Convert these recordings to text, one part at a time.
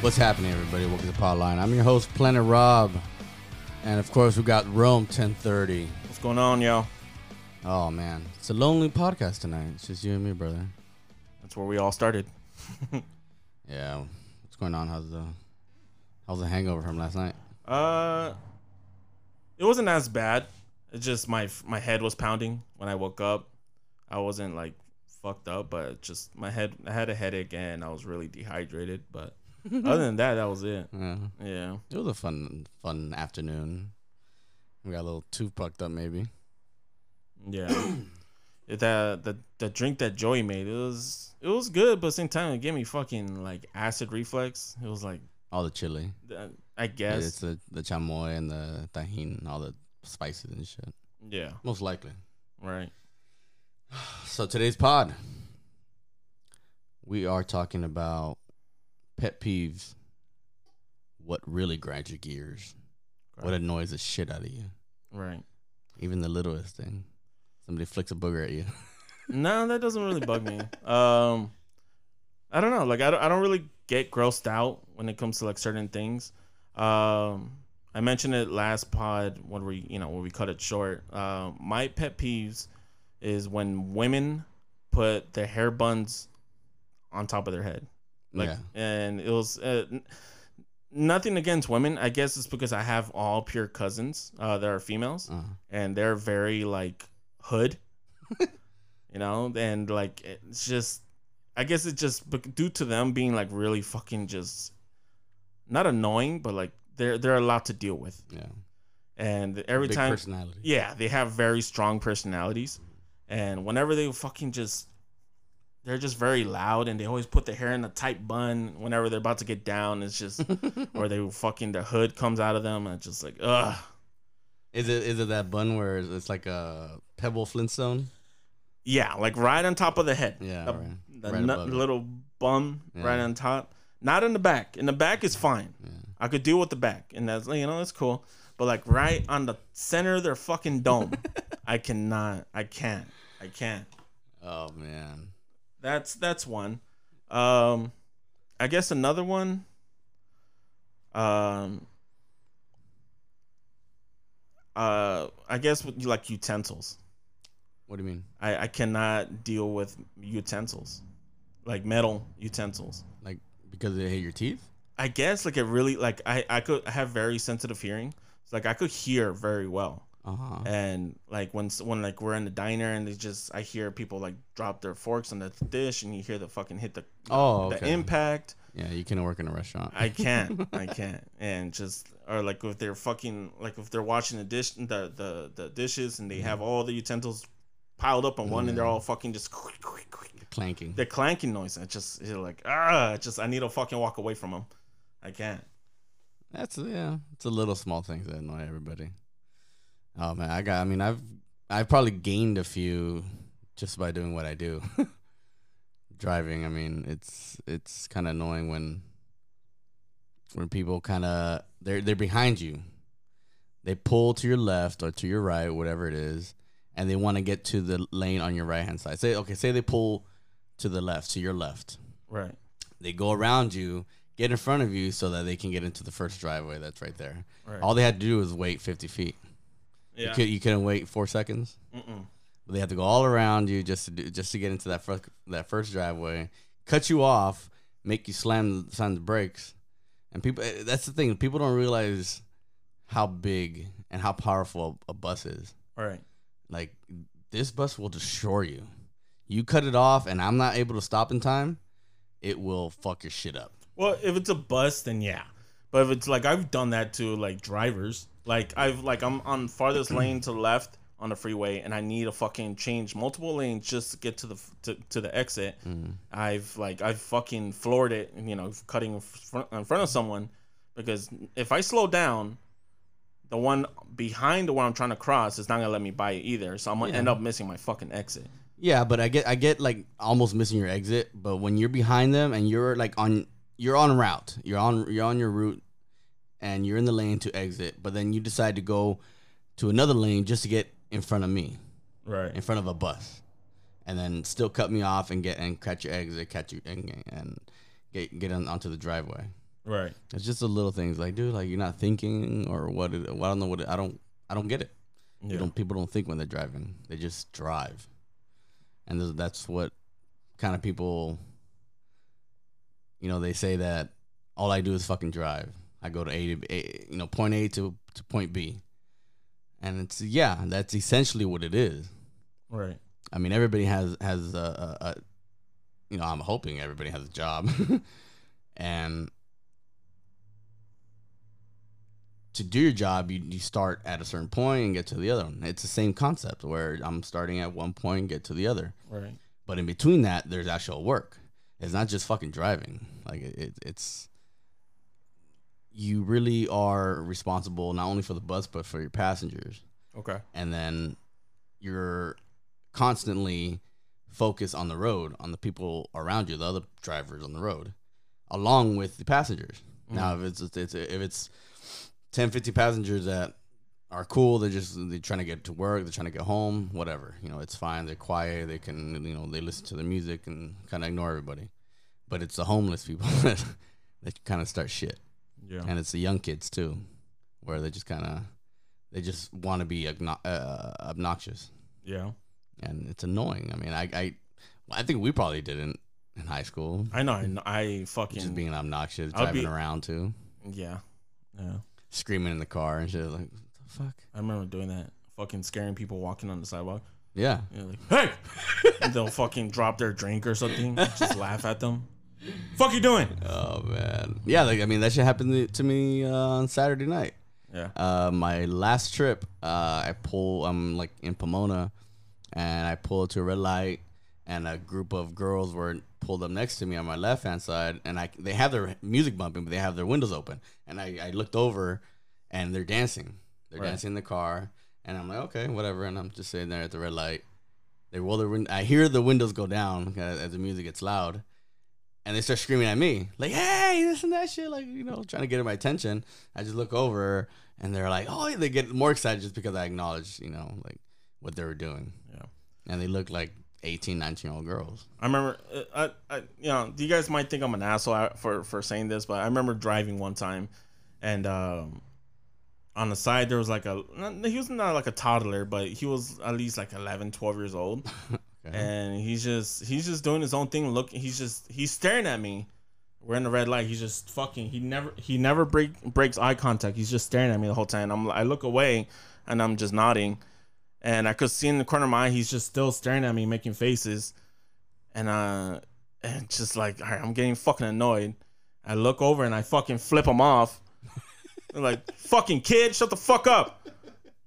What's happening, everybody? Welcome to Podline. I'm your host, Planet Rob. And, of course, we got Rome 1030. What's going on, y'all? Oh, man. It's a lonely podcast tonight. It's just you and me, brother. That's where we all started. Yeah. What's going on? How's the hangover from last night? It wasn't as bad. It's just my head was pounding when I woke up. I wasn't, like, fucked up, but just my head. I had a headache, and I was really dehydrated, but... Other than that was it. Yeah. It was a fun afternoon. We got a little too fucked up, maybe. Yeah. The drink that Joey made, it was good, but at the same time it gave me fucking like acid reflux. It was like all the chili. I guess it's the chamoy and the tajin and all the spices and shit. Yeah. Most likely. Right. So today's pod, we are talking about pet peeves. What really grinds your gears? Right. What annoys the shit out of you? Right. Even the littlest thing. Somebody flicks a booger at you. No, that doesn't really bug me. I don't know. Like I don't really get grossed out when it comes to like certain things. I mentioned it last pod when we cut it short. My pet peeves is when women put their hair buns on top of their head. Like, yeah. And it was nothing against women. I guess it's because I have all pure cousins that are females, and they're very like hood, you know. And like it's just, I guess it's just due to them being like really fucking just not annoying, but like they're a lot to deal with. Yeah. And every big time, personality. Yeah, they have very strong personalities, and whenever they fucking just. They're just very loud, and they always put their hair in a tight bun whenever they're about to get down. It's just, or they fucking the hood comes out of them, and it's just like, ugh. Is it that bun where it's like a Pebble Flintstone? Yeah, like right on top of the head. Yeah, right little bum, yeah. Right on top, not in the back. In the back is fine. Yeah. I could deal with the back, and that's that's cool. But like right on the center of their fucking dome, I can't. Oh man. That's one. I guess another one. I guess with like utensils. What do you mean? I cannot deal with utensils, like metal utensils. Like because they hit your teeth? I guess like it really like I have very sensitive hearing. It's like I could hear very well. Uh-huh. And like when like we're in the diner and I hear people like drop their forks on the dish and you hear the fucking hit the the impact. Yeah, you can work in a restaurant. I can't. And just or like if they're fucking like if they're washing the dish the dishes and they have all the utensils piled up on one and they're all fucking just clanking. The clanking noise. I just you're like I need to fucking walk away from them. I can't. It's a little small things that annoy everybody. Oh man, I've probably gained a few just by doing what I do. Driving, I mean, it's kind of annoying when people kind of they're behind you. They pull to your left or to your right, whatever it is, and they want to get to the lane on your right-hand side. Say they pull to the left, to your left. Right. They go around you, get in front of you so that they can get into the first driveway that's right there. Right. All they had to do was wait 50 feet. Yeah. You couldn't wait 4 seconds. Mm-mm. They have to go all around you just to get into that first driveway, cut you off, make you slam the brakes, and people. That's the thing. People don't realize how big and how powerful a bus is. All right. Like this bus will destroy you. You cut it off, and I'm not able to stop in time. It will fuck your shit up. Well, if it's a bus, then yeah. But if it's like I've done that to like drivers. Like I'm on farthest lane to the left on the freeway, and I need to fucking change multiple lanes just to get to the exit. Mm-hmm. I've fucking floored it, cutting in front of someone, because if I slow down, the one behind the one I'm trying to cross is not gonna let me by either. So I'm gonna end up missing my fucking exit. Yeah, but I get like almost missing your exit, but when you're behind them and you're like on your route, you're on your route. and you're in the lane to exit, but then you decide to go to another lane just to get in front of me, right? In front of a bus, and then still cut me off and catch your exit, and get onto the driveway. Right. It's just the little things, like, dude, like, you're not thinking, or what? I don't get it. Yeah. People don't think when they're driving; they just drive, and that's what kind of people. You know, they say that all I do is fucking drive. I go to A, you know, point A to point B, and it's that's essentially what it is. Right. I mean, everybody has a you know, I'm hoping everybody has a job, and to do your job, you start at a certain point and get to the other one. It's the same concept where I'm starting at one point and get to the other. Right. But in between that, there's actual work. It's not just fucking driving. Like it's you really are responsible not only for the bus but for your passengers. Okay. And then you're constantly focused on the road, on the people around you, the other drivers on the road, along with the passengers. Mm-hmm. Now, if it's 10-50 passengers that are cool, they're trying to get to work, they're trying to get home, whatever, you know, it's fine, they're quiet, they can, you know, they listen to the music and kind of ignore everybody. But it's the homeless people that kind of start shit. Yeah. And it's the young kids too, where they just kind of, they just want to be obnoxious. Yeah. And it's annoying. I mean, I think we probably didn't in high school. I know. I fucking just being obnoxious, driving around too. Yeah. Yeah. Screaming in the car and shit, like, what the fuck? I remember doing that. Fucking scaring people walking on the sidewalk. Yeah. Like, hey! And they'll fucking drop their drink or something. Just laugh at them. Fuck you doing? Oh, man. Yeah, like, I mean, that shit happened to me on Saturday night. Yeah. My last trip, I'm like in Pomona, and I pulled to a red light, and a group of girls were pulled up next to me on my left-hand side, and they have their music bumping, but they have their windows open. And I looked over, and they're dancing. They're right. Dancing in the car, and I'm like, okay, whatever. And I'm just sitting there at the red light. I hear the windows go down as the music gets loud, and they start screaming at me, like, hey, this and that shit, like, you know, trying to get my attention. I just look over, and they're like, oh, they get more excited just because I acknowledge, you know, like, what they were doing. Yeah. And they look like 18, 19-year-old girls. I remember, you know, you guys might think I'm an asshole for saying this, but I remember driving one time, and on the side there was like he was not like a toddler, but he was at least like 11, 12 years old, okay. And he's just doing his own thing. Look, he's staring at me. We're in the red light. He's just fucking. He never breaks eye contact. He's just staring at me the whole time. I look away, and I'm just nodding. And I could see in the corner of my eye, he's just still staring at me, making faces. And just like, all right, I'm getting fucking annoyed. I look over and I fucking flip him off. I'm like, fucking kid, shut the fuck up.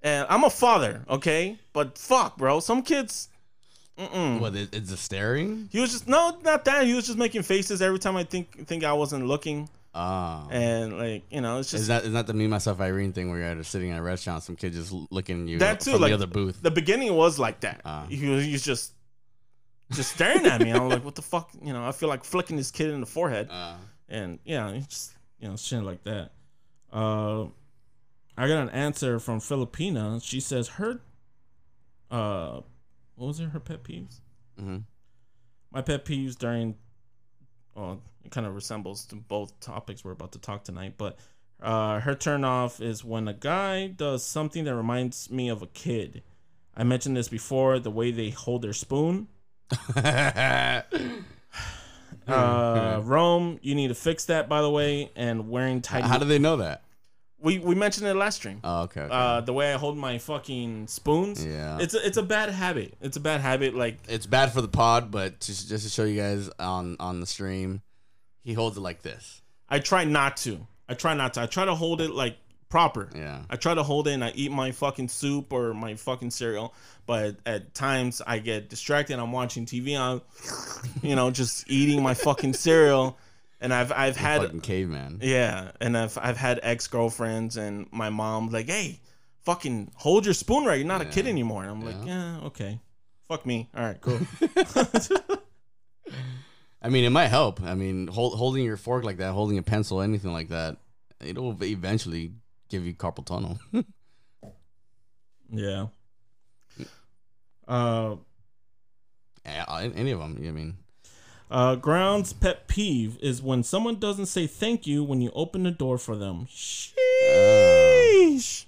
And I'm a father, okay? But fuck, bro. Some kids, What, it's the staring? He was just, no, not that. He was just making faces every time I think I wasn't looking. And like, you know, it's just it's not the Me, Myself, Irene thing where you're sitting at a restaurant, some kid just looking at you that too, from like, the other booth. The beginning was like that. He was just staring at me. I was like, what the fuck? You know, I feel like flicking this kid in the forehead. And yeah, it's just, you know, shit like that. I got an answer from Filipina. She says her what was it? Her pet peeves? Mm-hmm. My pet peeves during it kind of resembles to both topics we're about to talk tonight, but her turn off is when a guy does something that reminds me of a kid. I mentioned this before, the way they hold their spoon. Rome, you need to fix that, by the way, and wearing tight. How do they know that? We mentioned it last stream. Oh, okay. The way I hold my fucking spoons. Yeah. It's a bad habit. It's a bad habit. Like, it's bad for the pod, but just to show you guys on the stream, he holds it like this. I try to hold it like proper. Yeah. I try to hold it and I eat my fucking soup or my fucking cereal, but at times I get distracted. I'm watching TV. I'm, you know, just eating my fucking cereal. And I've had fucking caveman. Yeah, and I've had ex-girlfriends and my mom like, hey, fucking hold your spoon right. You're not a kid anymore. And I'm like, yeah, okay, fuck me. All right, cool. I mean, it might help. I mean, holding your fork like that, holding a pencil, anything like that, it'll eventually give you carpal tunnel. Yeah. Any of them, I mean. Grounds pet peeve is when someone doesn't say thank you when you open the door for them. Sheesh.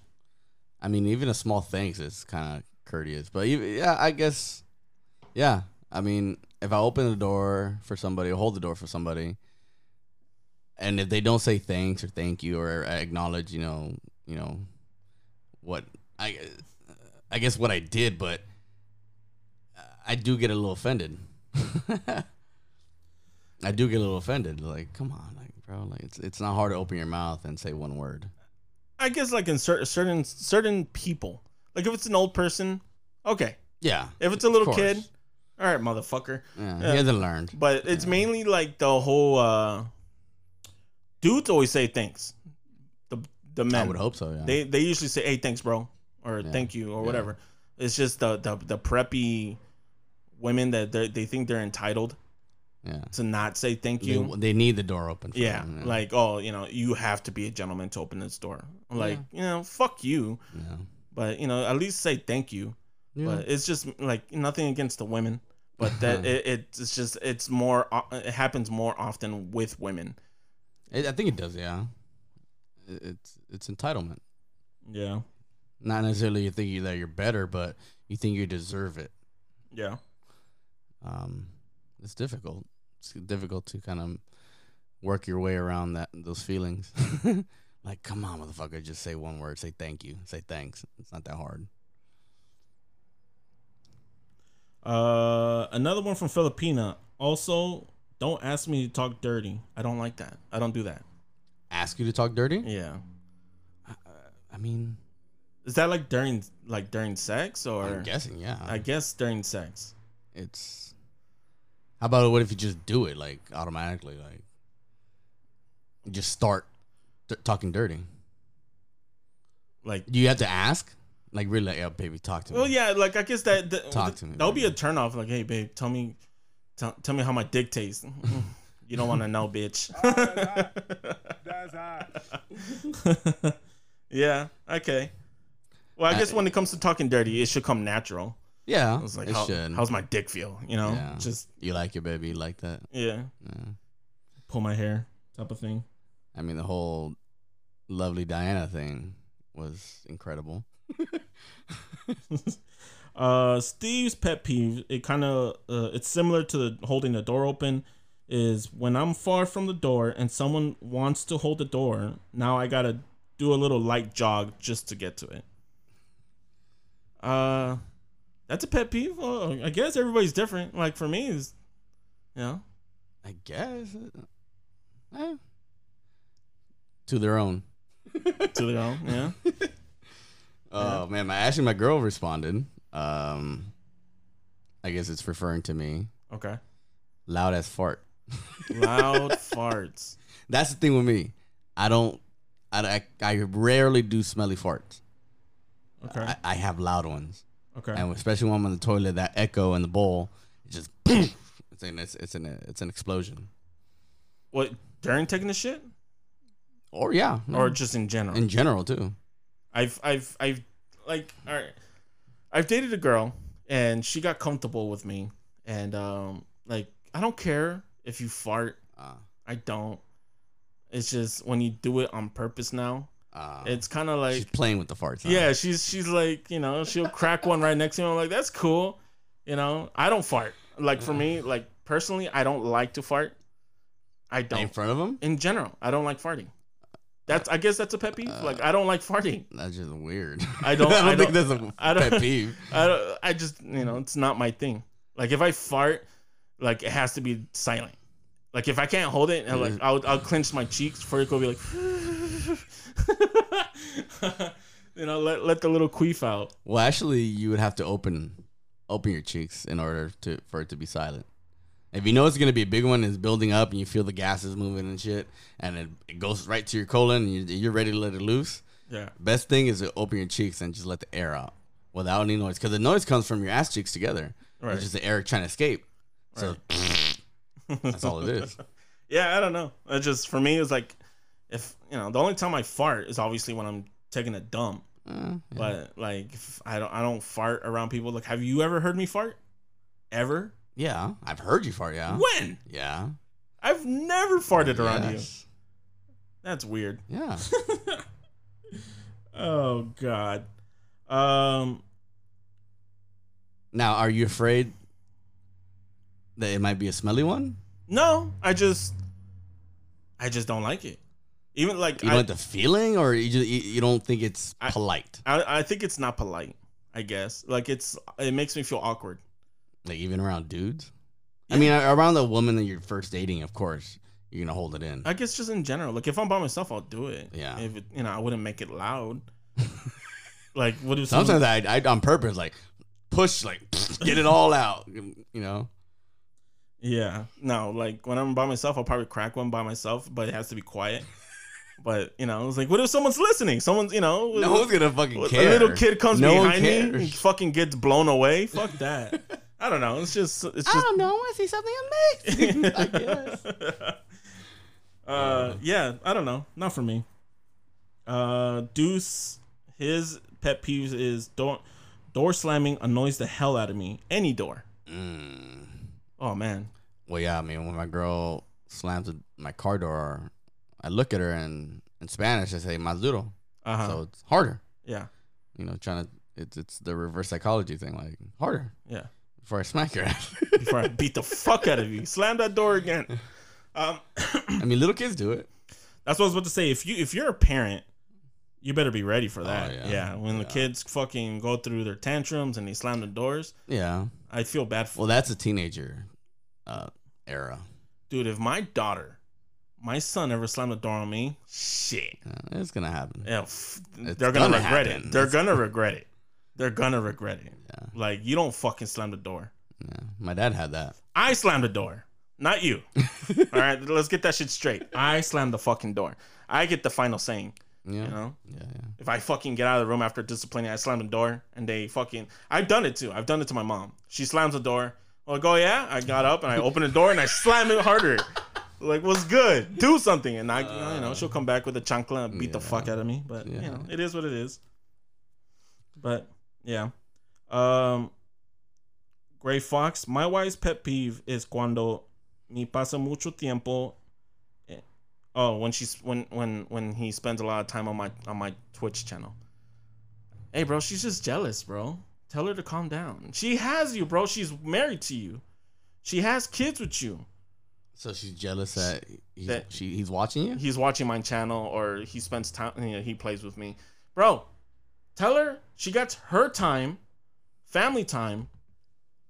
I mean, even a small thanks is kind of courteous. But even, yeah, I guess, yeah. I mean, if I open the door for somebody or hold the door for somebody, and if they don't say thanks or thank you or acknowledge, you know, what I guess what I did, but I do get a little offended. I do get a little offended. Like, come on, like, bro, like it's not hard to open your mouth and say one word. I guess like in certain people, like if it's an old person, okay, yeah. If it's a little kid, all right, motherfucker. Yeah, he hasn't learned. But it's mainly like the whole dudes always say thanks. The men. I would hope so. Yeah. They usually say, "Hey, thanks, bro," or "Thank you," or whatever. It's just the preppy women that they think they're entitled. Yeah. To not say thank you. They need the door open for them. Yeah. Like, oh, you have to be a gentleman to open this door. I'm like, fuck you. Yeah. But, at least say thank you. Yeah. But it's just like nothing against the women. But that it's just it happens more often with women. I think it does. Yeah. It's entitlement. Yeah. Not necessarily you think that you're better, but you think you deserve it. Yeah. It's difficult. It's difficult to kind of work your way around those feelings. Like, come on, motherfucker, just say one word. Say thank you. Say thanks. It's not that hard. Another one from Filipina. Also, don't ask me to talk dirty. I don't like that. I don't do that. Ask you to talk dirty? Yeah. I mean, is that like during sex or? I'm guessing, yeah. I guess during sex. It's. How about what if you just do it like automatically, like you just start talking dirty? Like, do you have to ask? Like, really, like, oh, baby, talk to me. Well, yeah, like I guess talk to me. That'll be a turnoff. Like, hey, babe, tell me how my dick tastes. You don't want to know, bitch. Oh, that's hot. Yeah. Okay. Well, I guess when it comes to talking dirty, it should come natural. Yeah, it's like, it should. How's my dick feel? You know, just you like your baby like that. Yeah. Pull my hair type of thing. I mean, the whole lovely Diana thing was incredible. Steve's pet peeve. It kind of it's similar to holding the door open. Is when I'm far from the door and someone wants to hold the door. Now I gotta do a little light jog just to get to it. That's a pet peeve. Well, I guess everybody's different. Like for me, it's, I guess. To their own. To their own. Yeah. Oh man, my girl responded. I guess it's referring to me. Okay. Loud as fart. Loud farts. That's the thing with me. I rarely do smelly farts. Okay. I have loud ones. Okay. And especially when I'm on the toilet, that echo in the bowl, it just boom. It's an explosion. What, during taking the shit? Or yeah, no. Or just in general. In general too. I've dated a girl and she got comfortable with me, and like I don't care if you fart. I don't. It's just when you do it on purpose now. It's kind of like she's playing with the farts. Huh? Yeah, she's like, she'll crack one right next to me. I'm like, that's cool. I don't fart. Like for me, like personally, I don't like to fart. I don't. In front of them? In general, I don't like farting. I guess that's a pet peeve. Like I don't like farting. That's just weird. I don't think that's a pet peeve. I just, it's not my thing. Like if I fart, like it has to be silent. Like if I can't hold it, and like I'll clench my cheeks for it. Go be like. Let the little queef out. Well, actually, you would have to open your cheeks in order for it to be silent. If you know it's gonna be a big one, it's building up, and you feel the gases moving and shit, and it goes right to your colon, and you're ready to let it loose. Yeah. Best thing is to open your cheeks and just let the air out without any noise, because the noise comes from your ass cheeks together. Right. It's just the air trying to escape. So right. That's all it is. Yeah, I don't know. It just for me, it's like. if, you know, the only time I fart is obviously when I'm taking a dump. Yeah. But like, if I don't fart around people. Like, have you ever heard me fart? Ever? Yeah, I've heard you fart. Yeah. When? Yeah. I've never farted around you. That's weird. Yeah. Oh God. Now, are you afraid that it might be a smelly one? No, I just don't like it. Even like, you don't like the feeling, or you don't think it's polite. I think it's not polite, I guess. Like, it makes me feel awkward. Like, even around dudes? Yeah. I mean, around the woman that you're first dating, of course, you're gonna hold it in. I guess just in general. Like, if I'm by myself, I'll do it. Yeah. If it, you know, I wouldn't make it loud. Like, what do sometimes I on purpose, like, push, like, get it all out, you know? Yeah. No, like, when I'm by myself, I'll probably crack one by myself, but it has to be quiet. But, you know, it's like, what if someone's listening? Someone's, you know, no one's gonna fucking care. A little kid comes behind me and fucking gets blown away. Fuck that. I don't know. It's just I don't know. I want to see something amazing. I guess. Yeah. I don't know. Not for me. Deuce, his pet peeves is door slamming annoys the hell out of me. Any door. Mm. Oh man. Well, yeah. I mean, when my girl slams my car door, I look at her and in Spanish I say "más duro," so it's harder. Yeah. You know, trying to it's the reverse psychology thing, like harder. Yeah. Before I smack your ass. Before I beat the fuck out of you. Slam that door again. I mean, little kids do it. That's what I was about to say. If you're a parent, you better be ready for that. Yeah. When the kids fucking go through their tantrums and they slam the doors. Yeah. I feel bad for them. Well, that's a teenager era. Dude, if my son ever slammed the door on me, shit. It's going to happen. Yeah, they're going to regret it. They're going to regret it. They're gonna regret it. Yeah. Like, you don't fucking slam the door. Yeah. My dad had that. I slammed the door, not you. All right, let's get that shit straight. I slammed the fucking door. I get the final saying. Yeah. You know? Yeah. If I fucking get out of the room after disciplining, I slam the door, and they fucking. I've done it too. I've done it to my mom. She slams the door. I'm like, oh yeah. I got up and I opened the door and I slam it harder. Like, what's good? Do something. And I, you know, she'll come back with a chancla and beat the fuck out of me. But you know, it is what it is. But. Yeah. Gray Fox, my wife's pet peeve is cuando me pasa mucho tiempo. Oh, when he spends a lot of time on my Twitch channel. Hey, bro, she's just jealous, bro. Tell her to calm down. She has you, bro. She's married to you. She has kids with you. So she's jealous that he's watching you? He's watching my channel, or he spends time, you know, he plays with me. Bro, tell her she gets her time, family time,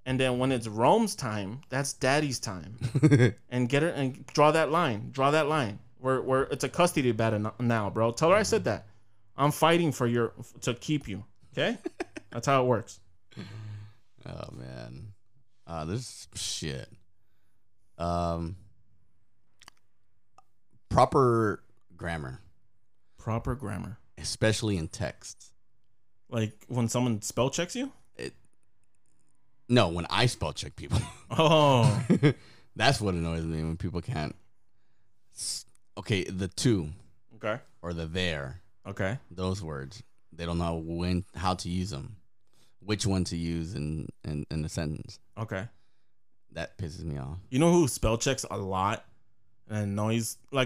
and then when it's Rome's time, that's daddy's time. And get her and draw that line. Draw that line. We're it's a custody battle now, bro. Tell her I said that. I'm fighting for to keep you. Okay, that's how it works. Oh man, this shit. Proper grammar. Proper grammar, especially in texts. Like when someone spell checks you? No, when I spell check people. Oh. That's what annoys me, when people can't. Okay, the to. Okay. Or the there. Okay. Those words. They don't know how to use them. Which one to use in a sentence. Okay. That pisses me off. You know who spell checks a lot and annoys? I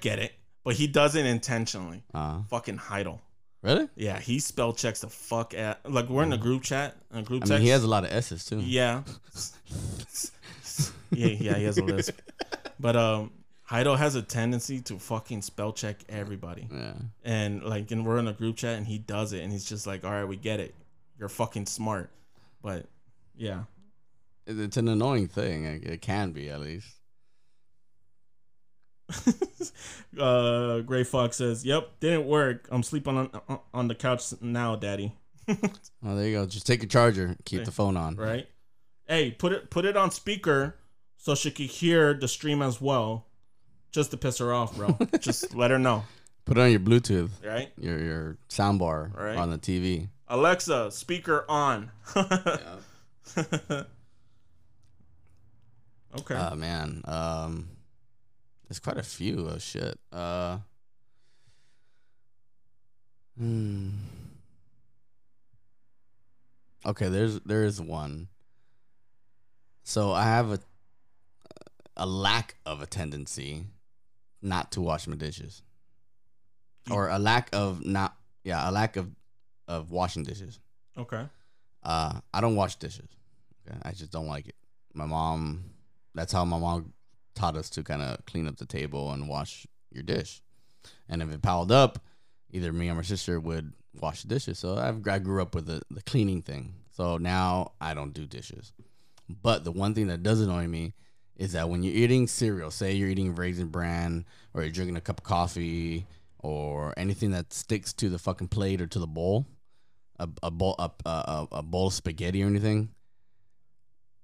get it, but he does it intentionally. Fucking Heidel. Really? Yeah, he spell checks the fuck out. Like, we're in a group chat, a group text. I mean, he has a lot of S's too. Yeah. yeah, he has a list. But Heido has a tendency to fucking spell check everybody. Yeah. And like, and we're in a group chat, and he does it, and he's just like, "All right, we get it. You're fucking smart." But yeah, it's an annoying thing. It can be, at least. Gray Fox says, "Yep, didn't work. I'm sleeping on the couch now, Daddy." Oh, there you go. Just take a charger. Keep the phone on. Right. Hey, put it on speaker so she could hear the stream as well, just to piss her off, bro. Just let her know. Put it on your Bluetooth. Right. Your soundbar on the TV. Alexa, speaker on. Okay. Oh man. There's quite a few of shit. Okay, there is one. So I have a lack of a tendency not to wash my dishes, or a lack of not, yeah, a lack of washing dishes. Okay. I don't wash dishes. Okay? I just don't like it. My mom, that's how my mom taught us to kind of clean up the table and wash your dish. And if it piled up, either me or my sister would wash the dishes. So I grew up with the cleaning thing. So now I don't do dishes. But the one thing that does annoy me is that when you're eating cereal, say you're eating Raisin Bran or you're drinking a cup of coffee or anything that sticks to the fucking plate or to the bowl, a bowl of spaghetti or anything,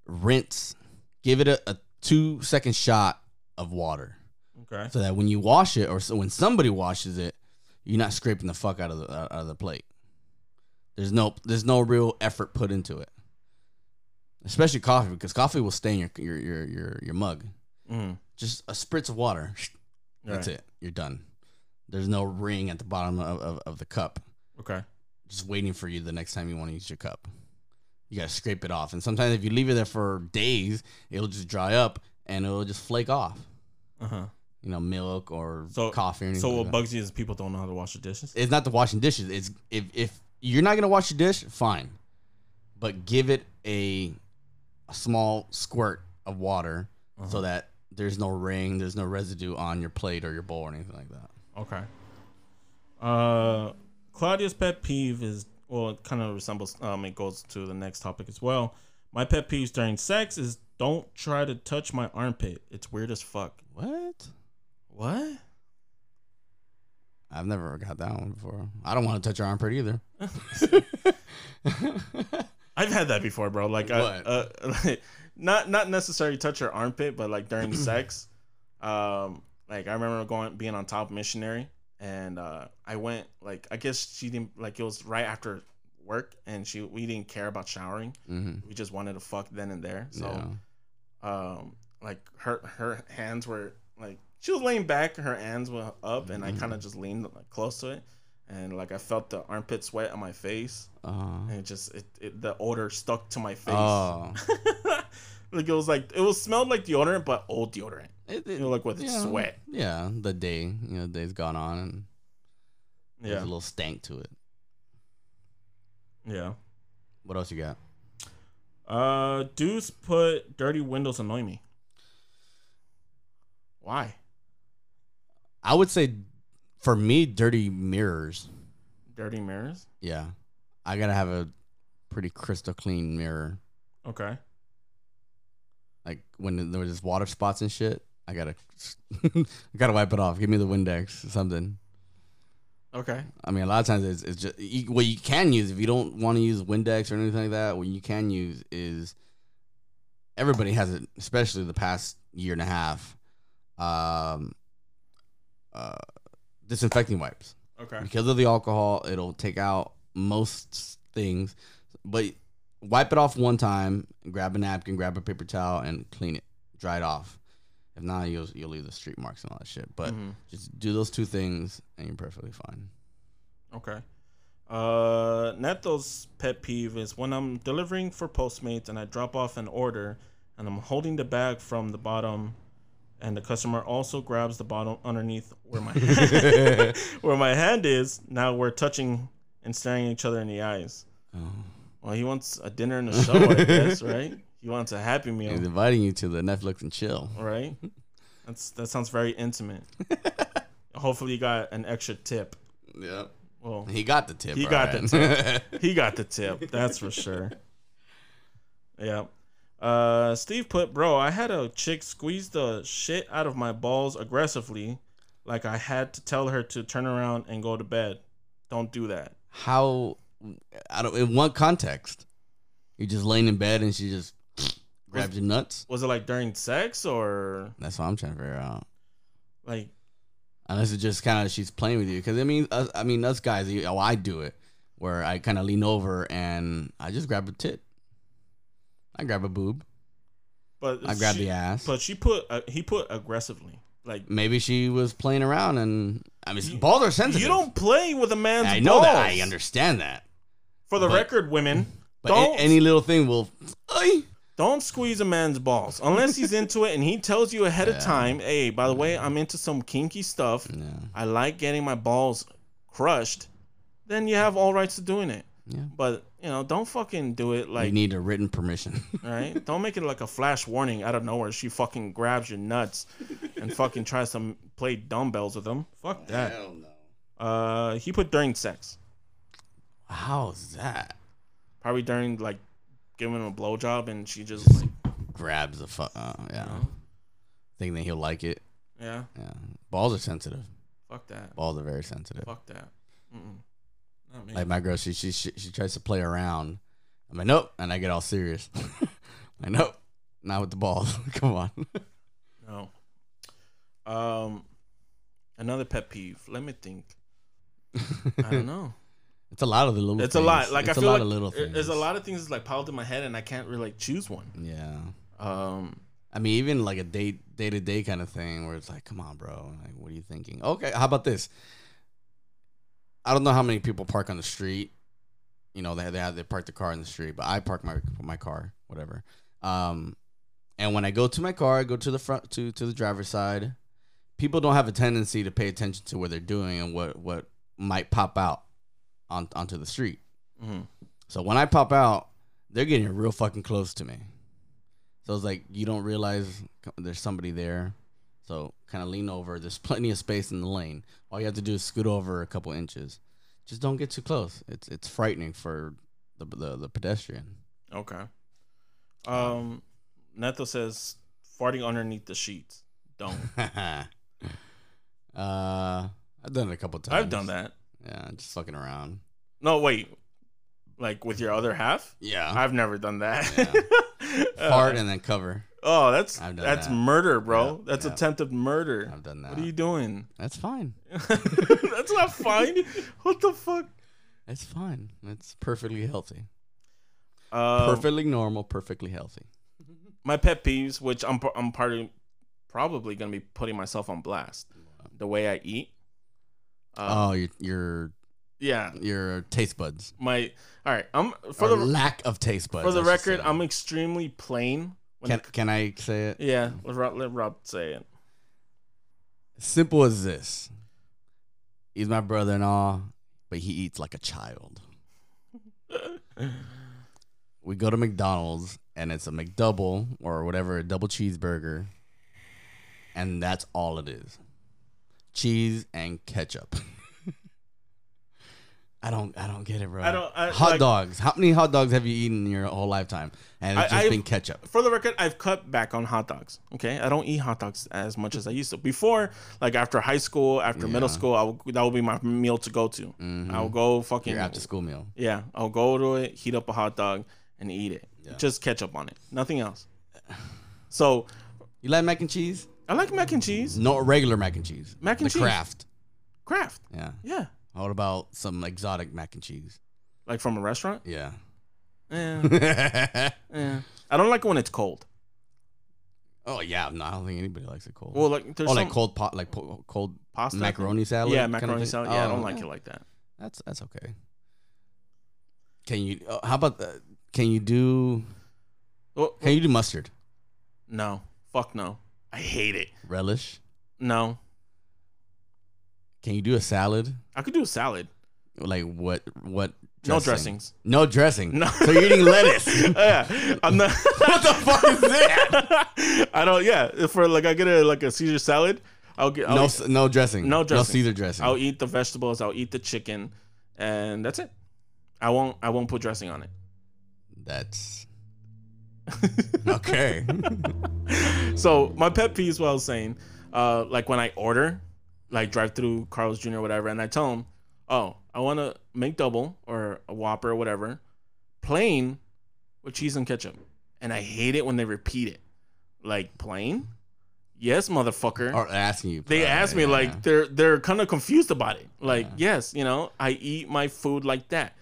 rinse, give it a 2-second shot of water. Okay. So that when you wash it, or so when somebody washes it, you're not scraping the fuck out of the plate. There's no real effort put into it, especially coffee, because coffee will stain your mug. Mm. Just a spritz of water, that's right. It. You're done. There's no ring at the bottom of the cup. Okay. Just waiting for you the next time you want to use your cup. You gotta scrape it off, and sometimes if you leave it there for days, it'll just dry up and it'll just flake off. Uh huh. You know, milk or coffee or anything. So what bugs you is people don't know how to wash the dishes? It's not the washing dishes. It's if you're not going to wash your dish, fine. But give it a small squirt of water, uh-huh, so that there's no ring, there's no residue on your plate or your bowl or anything like that. Okay. Claudia's pet peeve is, well, it kind of resembles, it goes to the next topic as well. My pet peeves during sex is, don't try to touch my armpit. It's weird as fuck. What? What? I've never got that one before. I don't want to touch your armpit either. I've had that before, bro. Like, what? Like not necessarily touch your armpit, but like during sex. Like I remember being on top missionary, and I went, like, I guess she didn't, like, it was right after work, and we didn't care about showering. Mm-hmm. We just wanted to fuck then and there. So, yeah. Like her hands were like, she was laying back, her hands were up, and I kind of just leaned close to it, and like I felt the armpit sweat on my face, and it just the odor stuck to my face. Oh. Like it smelled like deodorant, but old deodorant. You know, like with sweat. Yeah, the day's gone on, and there's a little stank to it. Yeah. What else you got? Dudes put dirty windows annoy me. Why? I would say, for me, dirty mirrors. Dirty mirrors? Yeah. I got to have a pretty crystal clean mirror. Okay. Like, when there was water spots and shit, I got to wipe it off. Give me the Windex or something. Okay. I mean, a lot of times it's just... what you can use, if you don't want to use Windex or anything like that, what you can use is... Everybody has it, especially the past year and a half. Disinfecting wipes. Okay. Because of the alcohol, it'll take out most things, but wipe it off one time, grab a napkin, grab a paper towel, and clean it, dry it off. If not, you'll leave the street marks and all that shit. But just do those two things, and you're perfectly fine. Okay. Neto's pet peeve is when I'm delivering for Postmates and I drop off an order, and I'm holding the bag from the bottom. And the customer also grabs the bottle underneath where my where my hand is. Now we're touching and staring each other in the eyes. Oh. Well, he wants a dinner and a show, I guess, right? He wants a happy meal. He's inviting you to the Netflix and chill, right? That sounds very intimate. Hopefully, you got an extra tip. Yeah. Well, he got the tip. He got the tip. That's for sure. Yeah. Steve put, bro, I had a chick squeeze the shit out of my balls aggressively, like I had to tell her to turn around and go to bed. Don't do that. How? In what context? You're just laying in bed and she just grabs your nuts? Was it like during sex, or? That's what I'm trying to figure out. Like, unless it's just kind of she's playing with you, because I mean, us guys, I do it where I kind of lean over and I just grab a tit. I grab a boob, but I grab the ass. But he put aggressively. Like, maybe she was playing around and I mean, balls are sensitive. You don't play with a man's balls. I know that. I understand that. For the record, women, don't. Any little thing will. Don't squeeze a man's balls unless he's into it and he tells you ahead of time, hey, by the way, I'm into some kinky stuff. Yeah. I like getting my balls crushed. Then you have all rights to doing it. Yeah. But, you know, don't fucking do it like. You need a written permission. Right? Don't make it like a flash warning out of nowhere. She fucking grabs your nuts and fucking tries to play dumbbells with them. Fuck that. Hell no. He put during sex. How's that? Probably during like. Giving him a blowjob and she just like grabs the fuck. Yeah, you know? Thinking that he'll like it. Yeah, yeah. Balls are sensitive. Fuck that. Balls are very sensitive. Fuck that. Not me. Like my girl, she tries to play around. I'm like, nope, and I get all serious. Like, nope, not with the balls. Come on. No. Another pet peeve. Let me think. I don't know. It's a lot of the little things. It's a lot. Like, I feel like there's a lot of things that's like piled in my head and I can't really like choose one. Yeah. I mean, even like a day-to-day kind of thing where it's like, come on, bro. Like, what are you thinking? Okay, how about this? I don't know how many people park on the street. You know, they park the car in the street, but I park my car, whatever. And when I go to my car, I go to the front to the driver's side. People don't have a tendency to pay attention to what they're doing and what might pop out. Onto the street. So when I pop out, they're getting real fucking close to me. So it's like, you don't realize there's somebody there. So kind of lean over. There's plenty of space in the lane. All you have to do is scoot over a couple inches. Just don't get too close. It's frightening for the pedestrian. Okay. Neto says, farting underneath the sheets. Don't. I've done it a couple times. I've done that. Yeah, just fucking around. No, wait. Like with your other half? Yeah. I've never done that. Yeah. Fart and then cover. Oh, that's murder, bro. Yep, that's attempted murder. I've done that. What are you doing? That's fine. That's not fine. What the fuck? That's fine. That's perfectly healthy. Perfectly normal, perfectly healthy. My pet peeves, which I'm probably going to be putting myself on blast. The way I eat. Your taste buds. The lack of taste buds. For the record, I'm extremely plain. Can I say it? Yeah, let Rob say it. Simple as this. He's my brother and all, but he eats like a child. We go to McDonald's and it's a McDouble or whatever, a double cheeseburger, and that's all it is. Cheese and ketchup. I don't get it, bro. Hot dogs. How many hot dogs have you eaten in your whole lifetime? And it's just been ketchup. For the record, I've cut back on hot dogs. Okay, I don't eat hot dogs as much as I used to. Before, like after high school, after middle school, that would be my meal to go to. I'll go fucking your after school meal. Yeah, I'll go to it, heat up a hot dog, and eat it. Yeah. Just ketchup on it, nothing else. So, you like mac and cheese? I like mac and cheese. No, regular mac and cheese. Mac and cheese. The Kraft. Kraft. Yeah. Yeah. What about some exotic mac and cheese? Like from a restaurant? Yeah. Yeah. Yeah. I don't like it when it's cold. Oh yeah, no, I don't think anybody likes it cold. Well, like there's like cold pot, like cold pasta, macaroni salad. Yeah, macaroni salad. Yeah, I don't like it like that. That's okay. Can you? How about? Can you do? Can you do mustard? No. Fuck no. I hate it. Relish? No. Can you do a salad? I could do a salad. Like what dressing? No dressings. No dressing. No. So you're eating lettuce. Yeah. I'm not. What the fuck is that? I don't. Yeah. For like I get a Caesar salad. No dressing. No dressing. No Caesar dressing. I'll eat the vegetables. I'll eat the chicken, and that's it. I won't put dressing on it. That's. Okay. So my pet peeve is what I was saying. Like when I order, like drive through Carl's Jr. or whatever, and I tell them, oh, I want a McDouble or a Whopper or whatever, plain with cheese and ketchup. And I hate it when they repeat it. Like plain? Yes, motherfucker. Or asking you. They ask me like they're kind of confused about it. Like yes, you know, I eat my food like that.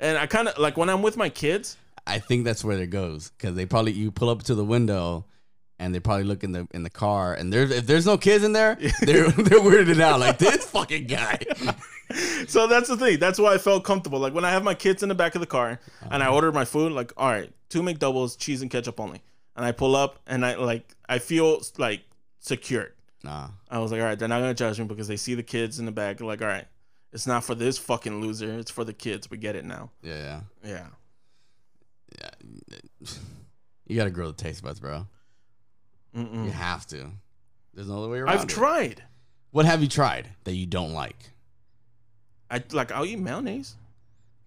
And I kind of like when I'm with my kids. I think that's where it goes because you pull up to the window and they probably look in the car, and if there's no kids in there, they're weirded out, like, this fucking guy. So that's the thing. That's why I felt comfortable. Like, when I have my kids in the back of the car and I order my food, like, all right, 2 McDoubles, cheese and ketchup only. And I pull up and I feel like secured. Nah. I was like, all right, they're not going to judge me because they see the kids in the back. Like, all right, it's not for this fucking loser. It's for the kids. We get it now. Yeah. Yeah. Yeah. You got to grow the taste buds, bro. Mm-mm. You have to. There's no other way around. I've tried. What have you tried that you don't like? I'll eat mayonnaise.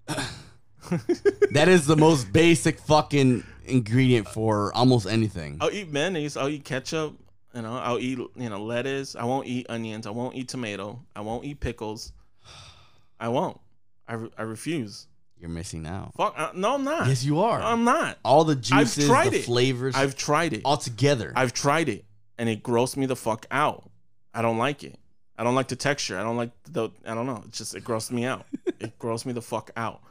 That is the most basic fucking ingredient for almost anything. I'll eat mayonnaise. I'll eat ketchup. I'll eat lettuce. I won't eat onions. I won't eat tomato. I won't eat pickles. I won't. I refuse. You're missing out. Fuck. No, I'm not. Yes, you are. I'm not. All the juices, flavors. I've tried it. All together. I've tried it, and it grossed me the fuck out. I don't like it. I don't like the texture. I don't like the. I don't know. It's just it grossed me out. It grossed me the fuck out.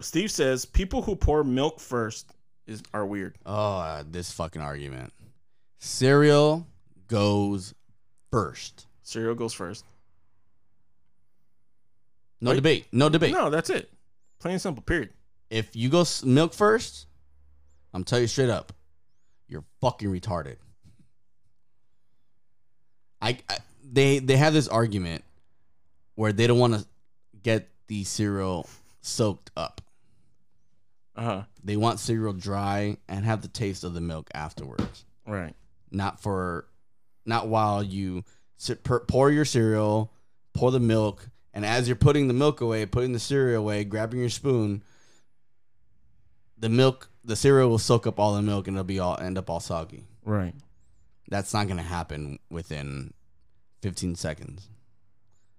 Steve says people who pour milk first are weird. Oh, this fucking argument. Cereal goes first. Cereal goes first. No debate. No debate. No, that's it. Plain and simple, period. If you go milk first, I'm telling you straight up, you're fucking retarded. They have this argument where they don't want to get the cereal soaked up. They want cereal dry and have the taste of the milk afterwards. Right. Not while you pour your cereal, pour the milk, and as you're putting the milk away, putting the cereal away, grabbing your spoon, the cereal will soak up all the milk and it'll be end up all soggy. Right. That's not going to happen within 15 seconds.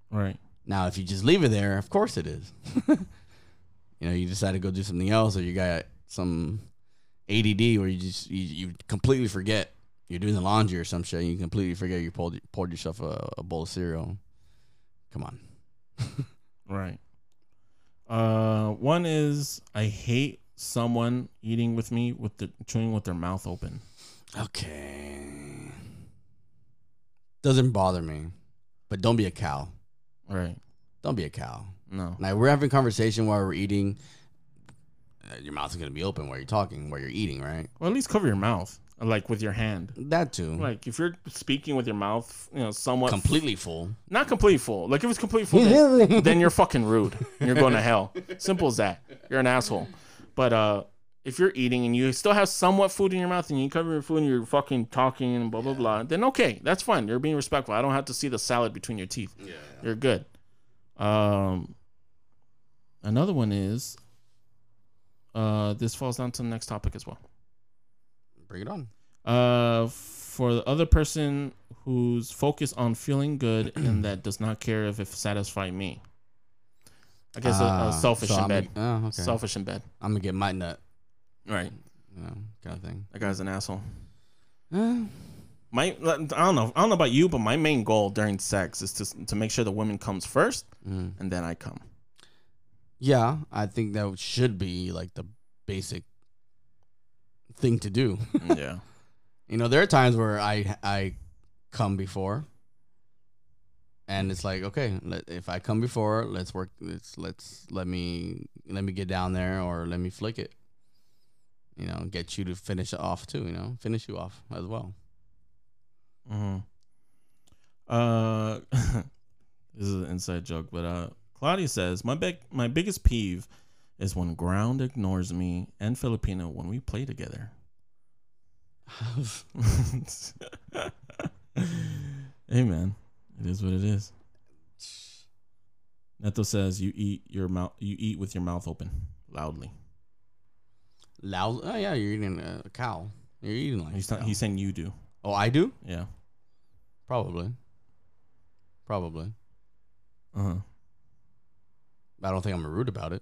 Right. Now, if you just leave it there, of course it is. You decide to go do something else, or you got some ADD where you completely forget you're doing the laundry or some shit, and you completely forget you poured yourself a bowl of cereal. Come on. Right. One is I hate someone eating with me chewing with their mouth open. Okay. Doesn't bother me, but don't be a cow. Right. Don't be a cow. No. Like, we're having a conversation while we're eating. Your mouth is going to be open while you're talking, while you're eating, right? Well, at least cover your mouth, like with your hand. That too. Like, if you're speaking with your mouth, somewhat. Completely full. Not completely full. Like, if it's completely full, then you're fucking rude. You're going to hell. Simple as that. You're an asshole. But if you're eating and you still have somewhat food in your mouth and you cover your food and you're fucking talking and blah, blah, blah, then okay, that's fine. You're being respectful. I don't have to see the salad between your teeth. Yeah. You're good. Another one is, this falls down to the next topic as well. Bring it on. For the other person who's focused on feeling good and that does not care if it satisfies me. I guess selfish in bed. I'm going to get my nut. Right. Kind of thing. That guy's an asshole. I don't know about you, but my main goal during sex is to make sure the woman comes first and then I come. Yeah, I think that should be like the basic thing to do. Yeah. There are times where I come before. And it's like, okay, if I come before, let's work. Let me get down there, or let me flick it. Get you to finish it off too. Finish you off as well. This is an inside joke, but Claudia says my biggest peeve is when Ground ignores me and Filipino when we play together. Hey man, it is what it is. Neto says you eat with your mouth open loudly. Loud? Oh yeah, you're eating a cow. You're eating like he's saying you do. Oh, I do? Yeah. Probably. Uh-huh. I don't think I'm rude about it.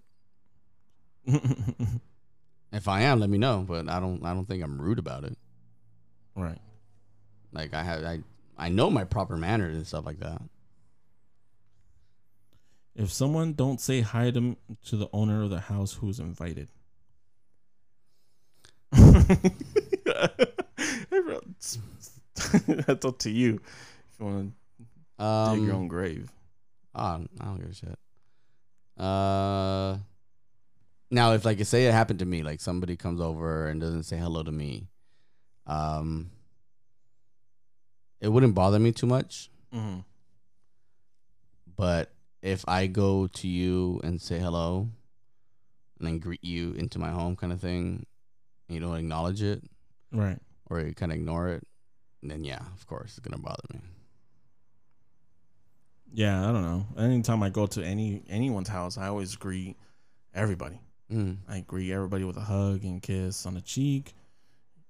If I am, let me know, but I don't think I'm rude about it. Right. Like I know my proper manners and stuff like that. If someone don't say hi to the owner of the house who's invited. That's up to you. If you want to dig your own grave. I don't give a shit. Now, if like say it happened to me, like somebody comes over and doesn't say hello to me, it wouldn't bother me too much. Mm-hmm. But if I go to you and say hello, and then greet you into my home, kind of thing, and you don't acknowledge it, right? Or you kind of ignore it, and then yeah, of course, it's gonna bother me. Yeah, I don't know. Anytime I go to anyone's house, I always greet everybody. Mm. I greet everybody with a hug and kiss on the cheek,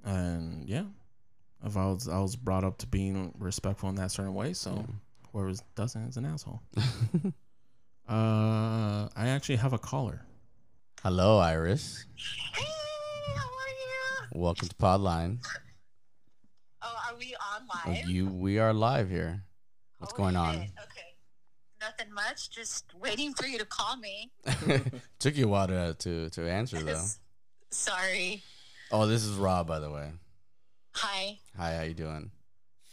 and yeah, if I was brought up to being respectful in that certain way, so yeah. Whoever doesn't is an asshole. I actually have a caller. Hello, Iris. Hey, how are you? Welcome to Podline. Oh, are we on live? We are live here. What's going on? Okay. Nothing much. Just waiting for you to call me. Took you a while to answer, though. Sorry. Oh, this is Rob, by the way. Hi. Hi, how you doing?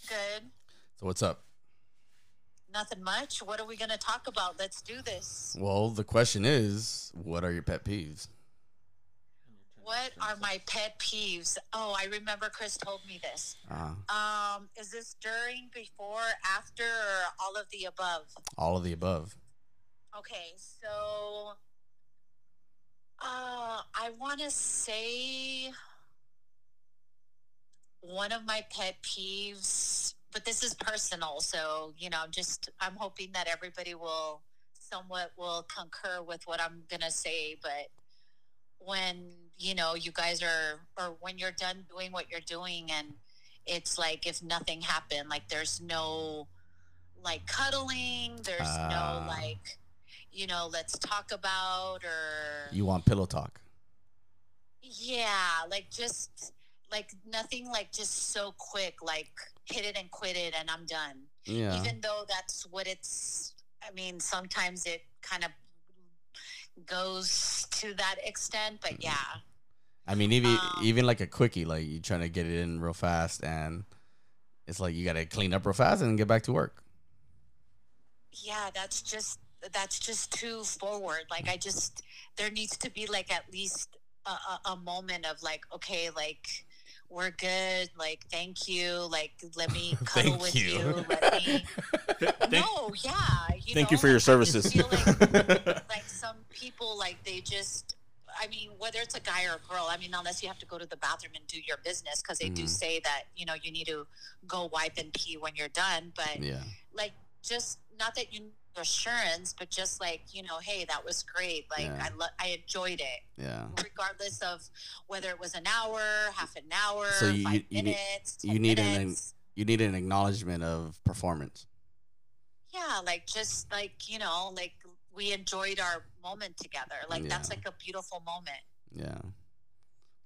Good. So what's up? Nothing much. What are we going to talk about? Let's do this. Well, the question is, what are your pet peeves? What are my pet peeves? Oh, I remember Chris told me this. Uh-huh. Is this during, before, after, or all of the above? All of the above. Okay, so I want to say one of my pet peeves, but this is personal, so, you know, I'm hoping that everybody will somewhat concur with what I'm going to say, but when you know you guys are, or when you're done doing what you're doing, and it's like if nothing happened, like there's no like cuddling, there's no like, you know, let's talk about, or you want pillow talk. Yeah, like just like nothing, like just so quick, like hit it and quit it and I'm done. Yeah. Even though that's what it's, I mean, sometimes it kind of goes to that extent, but yeah. I mean, even like a quickie, like you're trying to get it in real fast, and it's like you got to clean up real fast and get back to work. Yeah, that's just too forward. Like there needs to be like at least a moment of like, okay, like we're good, like thank you, like let me cuddle with you. Let me... No, yeah. You thank know, you for like, your services. I just feel like some people, like they just, I mean, whether it's a guy or a girl, I mean, unless you have to go to the bathroom and do your business, because they do say that, you know, you need to go wipe and pee when you're done. But yeah, like just not that you need assurance, but just like, you know, hey, that was great. Like yeah. I enjoyed it. Yeah. Regardless of whether it was an hour, half an hour, so 5 minutes, you need an acknowledgement of performance. Yeah, like just like, you know, like we enjoyed our moment together. Like yeah, that's like a beautiful moment. Yeah.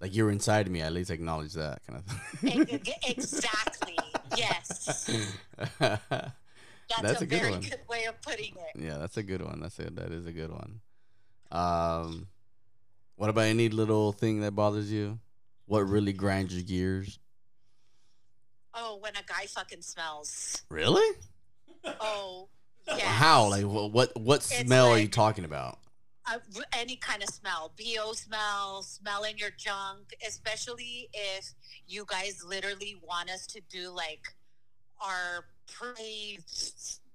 Like you're inside me, at least acknowledge that kind of thing. Exactly. Yes. That's a good very one. Good way of putting it. Yeah, that's a good one. That is a good one. What about any little thing that bothers you? What really grinds your gears? Oh, when a guy fucking smells. Really? Oh, yeah. How? Like, what smell like, are you talking about? Any kind of smell. B.O. smell, smelling your junk, especially if you guys literally want us to do, like, our pre,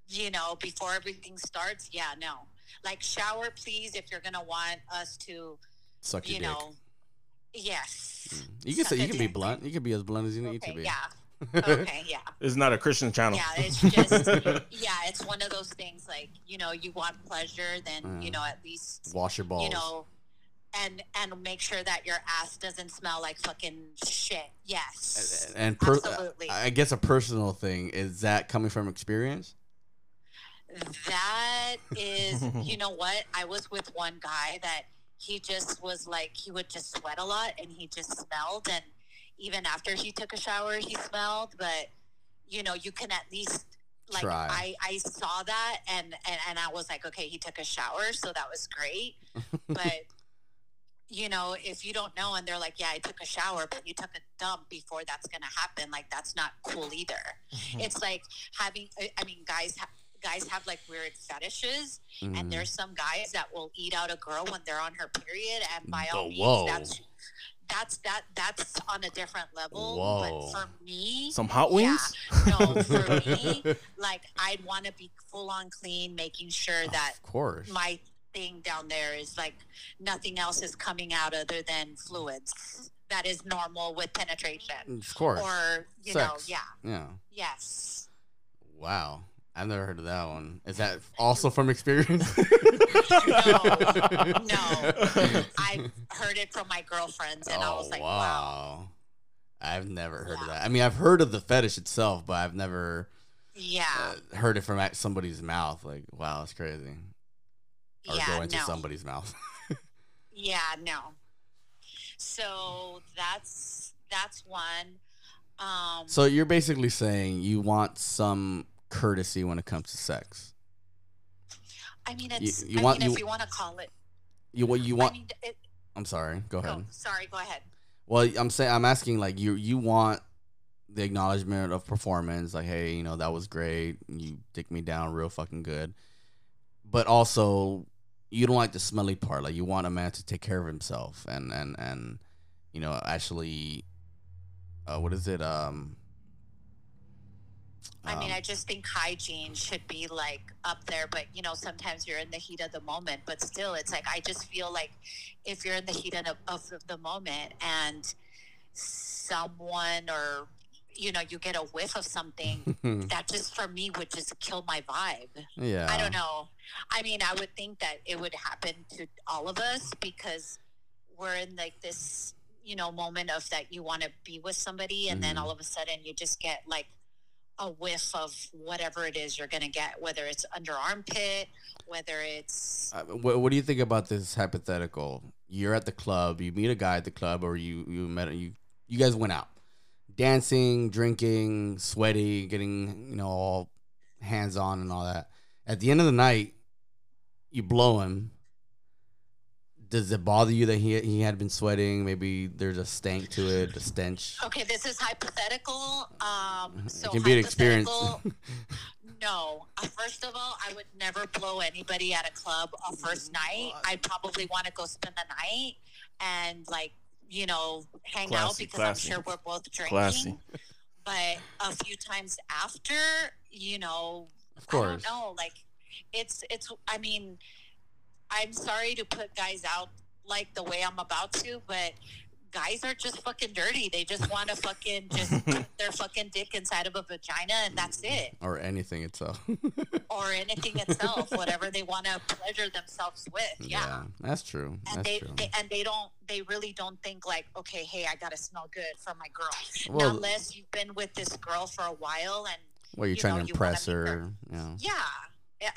you know, before everything starts. Yeah, no. Like, shower, please, if you're going to want us to, suck your you dick. Know. Yes. You can say, you can be blunt. You can be as blunt as you need to be. Yeah. Okay, yeah. It's not a Christian channel. Yeah, it's just, yeah, it's one of those things like, you know, you want pleasure, then, you know, at least wash your balls, you know, and make sure that your ass doesn't smell like fucking shit. Yes. And absolutely. I guess a personal thing, is that coming from experience? That is, you know what? I was with one guy that he just was like, he would just sweat a lot and he just smelled, and even after he took a shower, he smelled. But, you know, you can at least, like, try. I saw that, and I was like, okay, he took a shower, so that was great. But you know, if you don't know and they're like, yeah, I took a shower, but you took a dump before, that's going to happen. Like, that's not cool either. Mm-hmm. It's like having, I mean, guys have like weird fetishes, mm-hmm. and there's some guys that will eat out a girl when they're on her period. And by all means, that's on a different level. Whoa. But for me, some hot wings? Yeah, no, for me, like, I'd want to be full on clean, making sure that of course my thing down there is like nothing else is coming out other than fluids. That is normal with penetration. Of course. Or, you sex. Know, yeah. Yeah. Yes. Wow. I've never heard of that one. Is that also from experience? No. I heard it from my girlfriends, and I was like, wow. I've never heard of that. I mean, I've heard of the fetish itself, but I've never heard it from somebody's mouth. Like, wow, that's crazy. Or going to somebody's mouth. So that's one. So you're basically saying you want some courtesy when it comes to sex. I mean, it's, if you want to call it, I'm sorry. Go ahead. Go ahead. Well, I'm asking, like, you want the acknowledgement of performance, like, hey, you know, that was great. You dick me down real fucking good. But also, you don't like the smelly part. Like, you want a man to take care of himself and you know, actually, what is it? I mean, I just think hygiene should be, like, up there. But, you know, sometimes you're in the heat of the moment. But still, it's like, I just feel like if you're in the heat of the moment and someone or, you know, you get a whiff of something, that just, for me, would just kill my vibe. Yeah. I don't know. I mean, I would think that it would happen to all of us because we're in, like, this, you know, moment of that you want to be with somebody. And then all of a sudden you just get, like, a whiff of whatever it is you're going to get, whether it's under armpit, whether it's... what do you think about this hypothetical? You're at the club, you meet a guy at the club, or you guys went out, dancing, drinking, sweaty, getting, you know, all hands-on and all that. At the end of the night, you blow him. Does it bother you that he had been sweating? Maybe there's a stank to it, a stench. Okay, this is hypothetical. So it can be an experience. No. First of all, I would never blow anybody at a club a first night. I'd probably want to go spend the night and, like, you know, hang out because I'm sure we're both drinking. Classy. But a few times after, you know, of course. I don't know. Like, it's I mean... I'm sorry to put guys out like the way I'm about to, but guys are just fucking dirty. They just want to fucking just put their fucking dick inside of a vagina, and that's it. Or anything itself. Whatever they want to pleasure themselves with. Yeah, that's true. And they really don't think like, okay, hey, I gotta smell good for my girl. Well, not unless you've been with this girl for a while and you're trying to impress her. Yeah.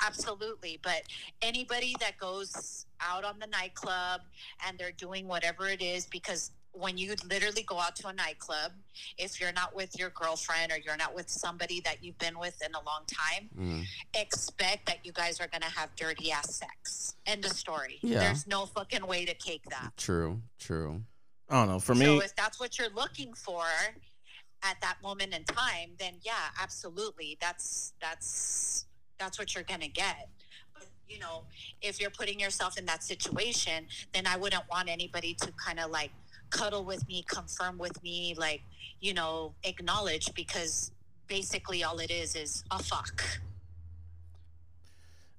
Absolutely. But anybody that goes out on the nightclub and they're doing whatever it is, because when you literally go out to a nightclub, if you're not with your girlfriend or you're not with somebody that you've been with in a long time, expect that you guys are going to have dirty ass sex. End of story. Yeah. There's no fucking way to cake that. True. I don't know. For me, so if that's what you're looking for at that moment in time, then yeah, absolutely. That's what you're going to get. But, you know, if you're putting yourself in that situation, then I wouldn't want anybody to kind of like cuddle with me, confirm with me, like, you know, acknowledge, because basically all it is a fuck.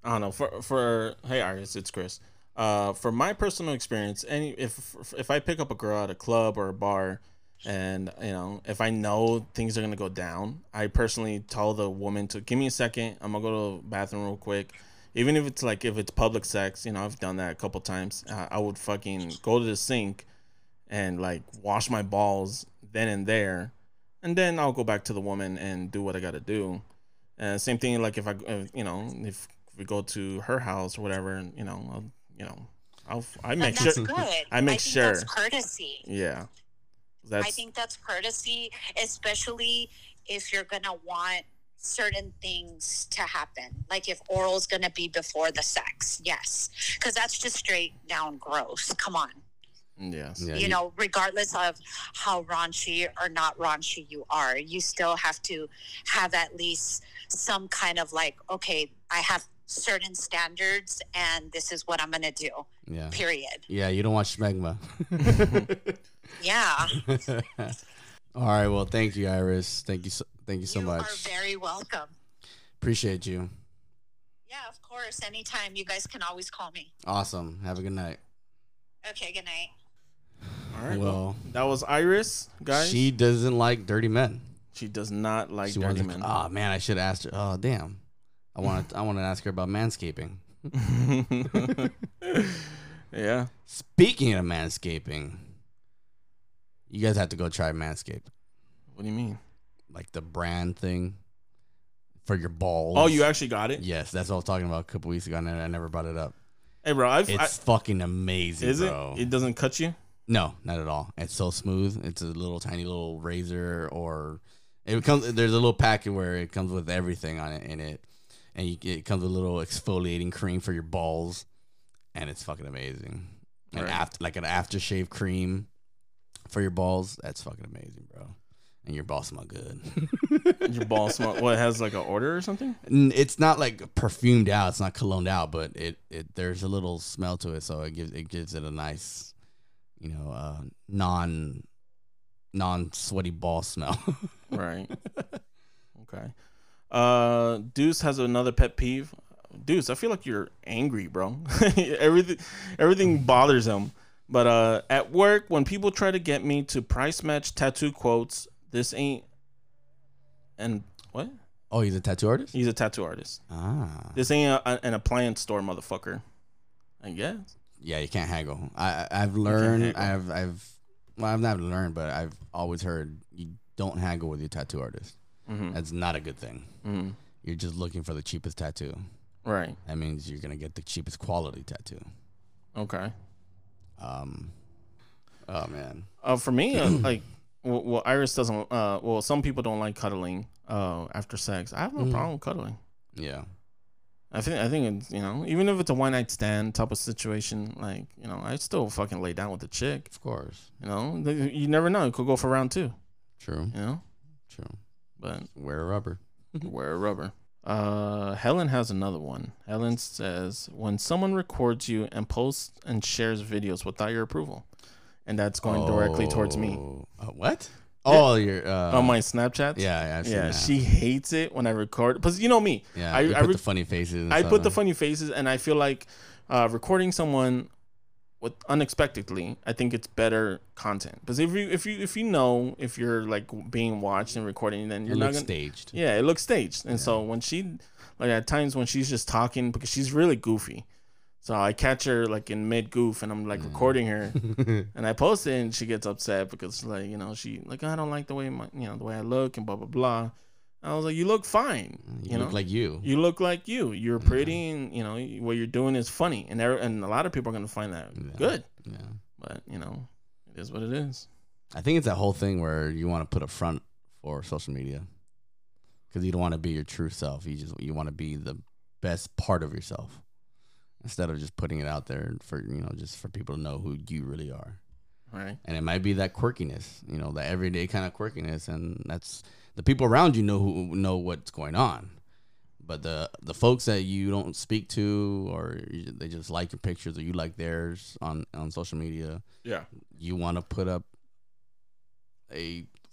I don't know. For hey, artists, it's Chris. For my personal experience, if I pick up a girl at a club or a bar, and, you know, if I know things are going to go down, I personally tell the woman to give me a second. I'm going to go to the bathroom real quick. Even if it's like, if it's public sex, you know, I've done that a couple times. I would fucking go to the sink and like wash my balls then and there. And then I'll go back to the woman and do what I got to do. Same thing. Like if we go to her house or whatever, and, you know, I make sure that's courtesy. Yeah. I think that's courtesy, especially if you're going to want certain things to happen. Like if oral is going to be before the sex, yes. Because that's just straight down gross. Come on. Yes. Yeah, you know, regardless of how raunchy or not raunchy you are, you still have to have at least some kind of like, okay, I have certain standards and this is what I'm going to do. Yeah. Period. Yeah. You don't want schmegma. Yeah. All right. Well, thank you, Iris. Thank you so much. You are very welcome. Appreciate you. Yeah, of course. Anytime. You guys can always call me. Awesome. Have a good night. Okay, good night. All right. Well, that was Iris, guys. She doesn't like dirty men. She does not like dirty men. Oh, man, I should have asked her. Oh, damn. I want to ask her about manscaping. Yeah. Speaking of manscaping, you guys have to go try Manscaped. What do you mean? Like the brand thing for your balls. Oh, you actually got it? Yes, that's what I was talking about a couple weeks ago, and I never brought it up. Hey, bro, it's fucking amazing. Is bro. It? It doesn't cut you? No, not at all. It's so smooth. It's a little tiny little razor, or it comes. There's a little packet where it comes with everything on it in it, and it comes with a little exfoliating cream for your balls, and it's fucking amazing. Right. And like an aftershave cream for your balls. That's fucking amazing, bro. And your balls smell good. Your balls smell. What, it has like an odor or something? It's not like perfumed out. It's not cologned out, but it there's a little smell to it, so it gives it a nice, you know, non sweaty ball smell. Right. Okay. Deuce has another pet peeve. Deuce, I feel like you're angry, bro. Everything bothers him. But at work, when people try to get me to price match tattoo quotes. This ain't, and what? Oh, he's a tattoo artist? He's a tattoo artist. Ah. This ain't an appliance store, motherfucker, I guess. Yeah, you can't haggle. I've learned, I've not learned, but I've always heard you don't haggle with your tattoo artist. Mm-hmm. That's not a good thing. Mm-hmm. You're just looking for the cheapest tattoo. Right. That means you're going to get the cheapest quality tattoo. Okay. Oh, man. For me, like... Well, Iris doesn't. Well, some people don't like cuddling after sex. I have no problem with cuddling. Yeah, I think it's, you know, even if it's a one night stand type of situation, like, you know, I still fucking lay down with the chick. Of course, you know, you never know. It could go for round two. True. You know. True. But wear a rubber. Wear a rubber. Helen has another one. Helen says, when someone records you and posts and shares videos without your approval. And that's going directly towards me. What? Yeah. Oh, your on my Snapchat. Yeah, I've seen that. She hates it when I record because you know me. Yeah, I put the funny faces. And I put the funny faces, and I feel like recording someone with unexpectedly. I think it's better content because if you're like being watched and recording, then you're not staged. Yeah, it looks staged, and so when she like at times when she's just talking because she's really goofy. So I catch her like in mid goof and I'm like recording her and I post it and she gets upset because like, you know, she like, I don't like the way the way I look and blah, blah, blah. And I was like, you look fine. You look like you. You're pretty and you know, what you're doing is funny. And a lot of people are going to find that good. Yeah. But you know, it is what it is. I think it's that whole thing where you want to put a front for social media because you don't want to be your true self. You want to be the best part of yourself. Instead of just putting it out there for, you know, just for people to know who you really are. Right. And it might be that quirkiness, you know, that everyday kind of quirkiness. And that's the people around you know what's going on. But the folks that you don't speak to or they just like your pictures or you like theirs on social media. Yeah. You want to put up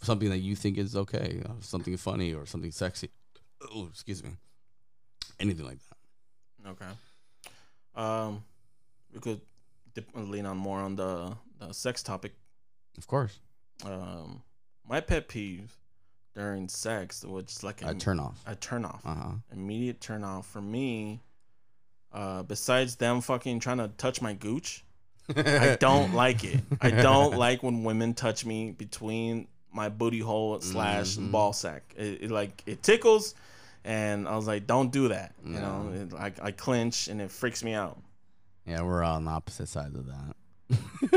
something that you think is okay. Something funny or something sexy. Oh, excuse me. Anything like that. Okay. We could lean on more on the sex topic. Of course. My pet peeve during sex, which is like a turn off. Immediate turn off for me. Besides them fucking trying to touch my gooch, I don't like it. I don't like when women touch me between my booty hole / ball sack. It tickles. And I was like, don't do that. You know, I clinch and it freaks me out. Yeah, we're on the opposite sides of that.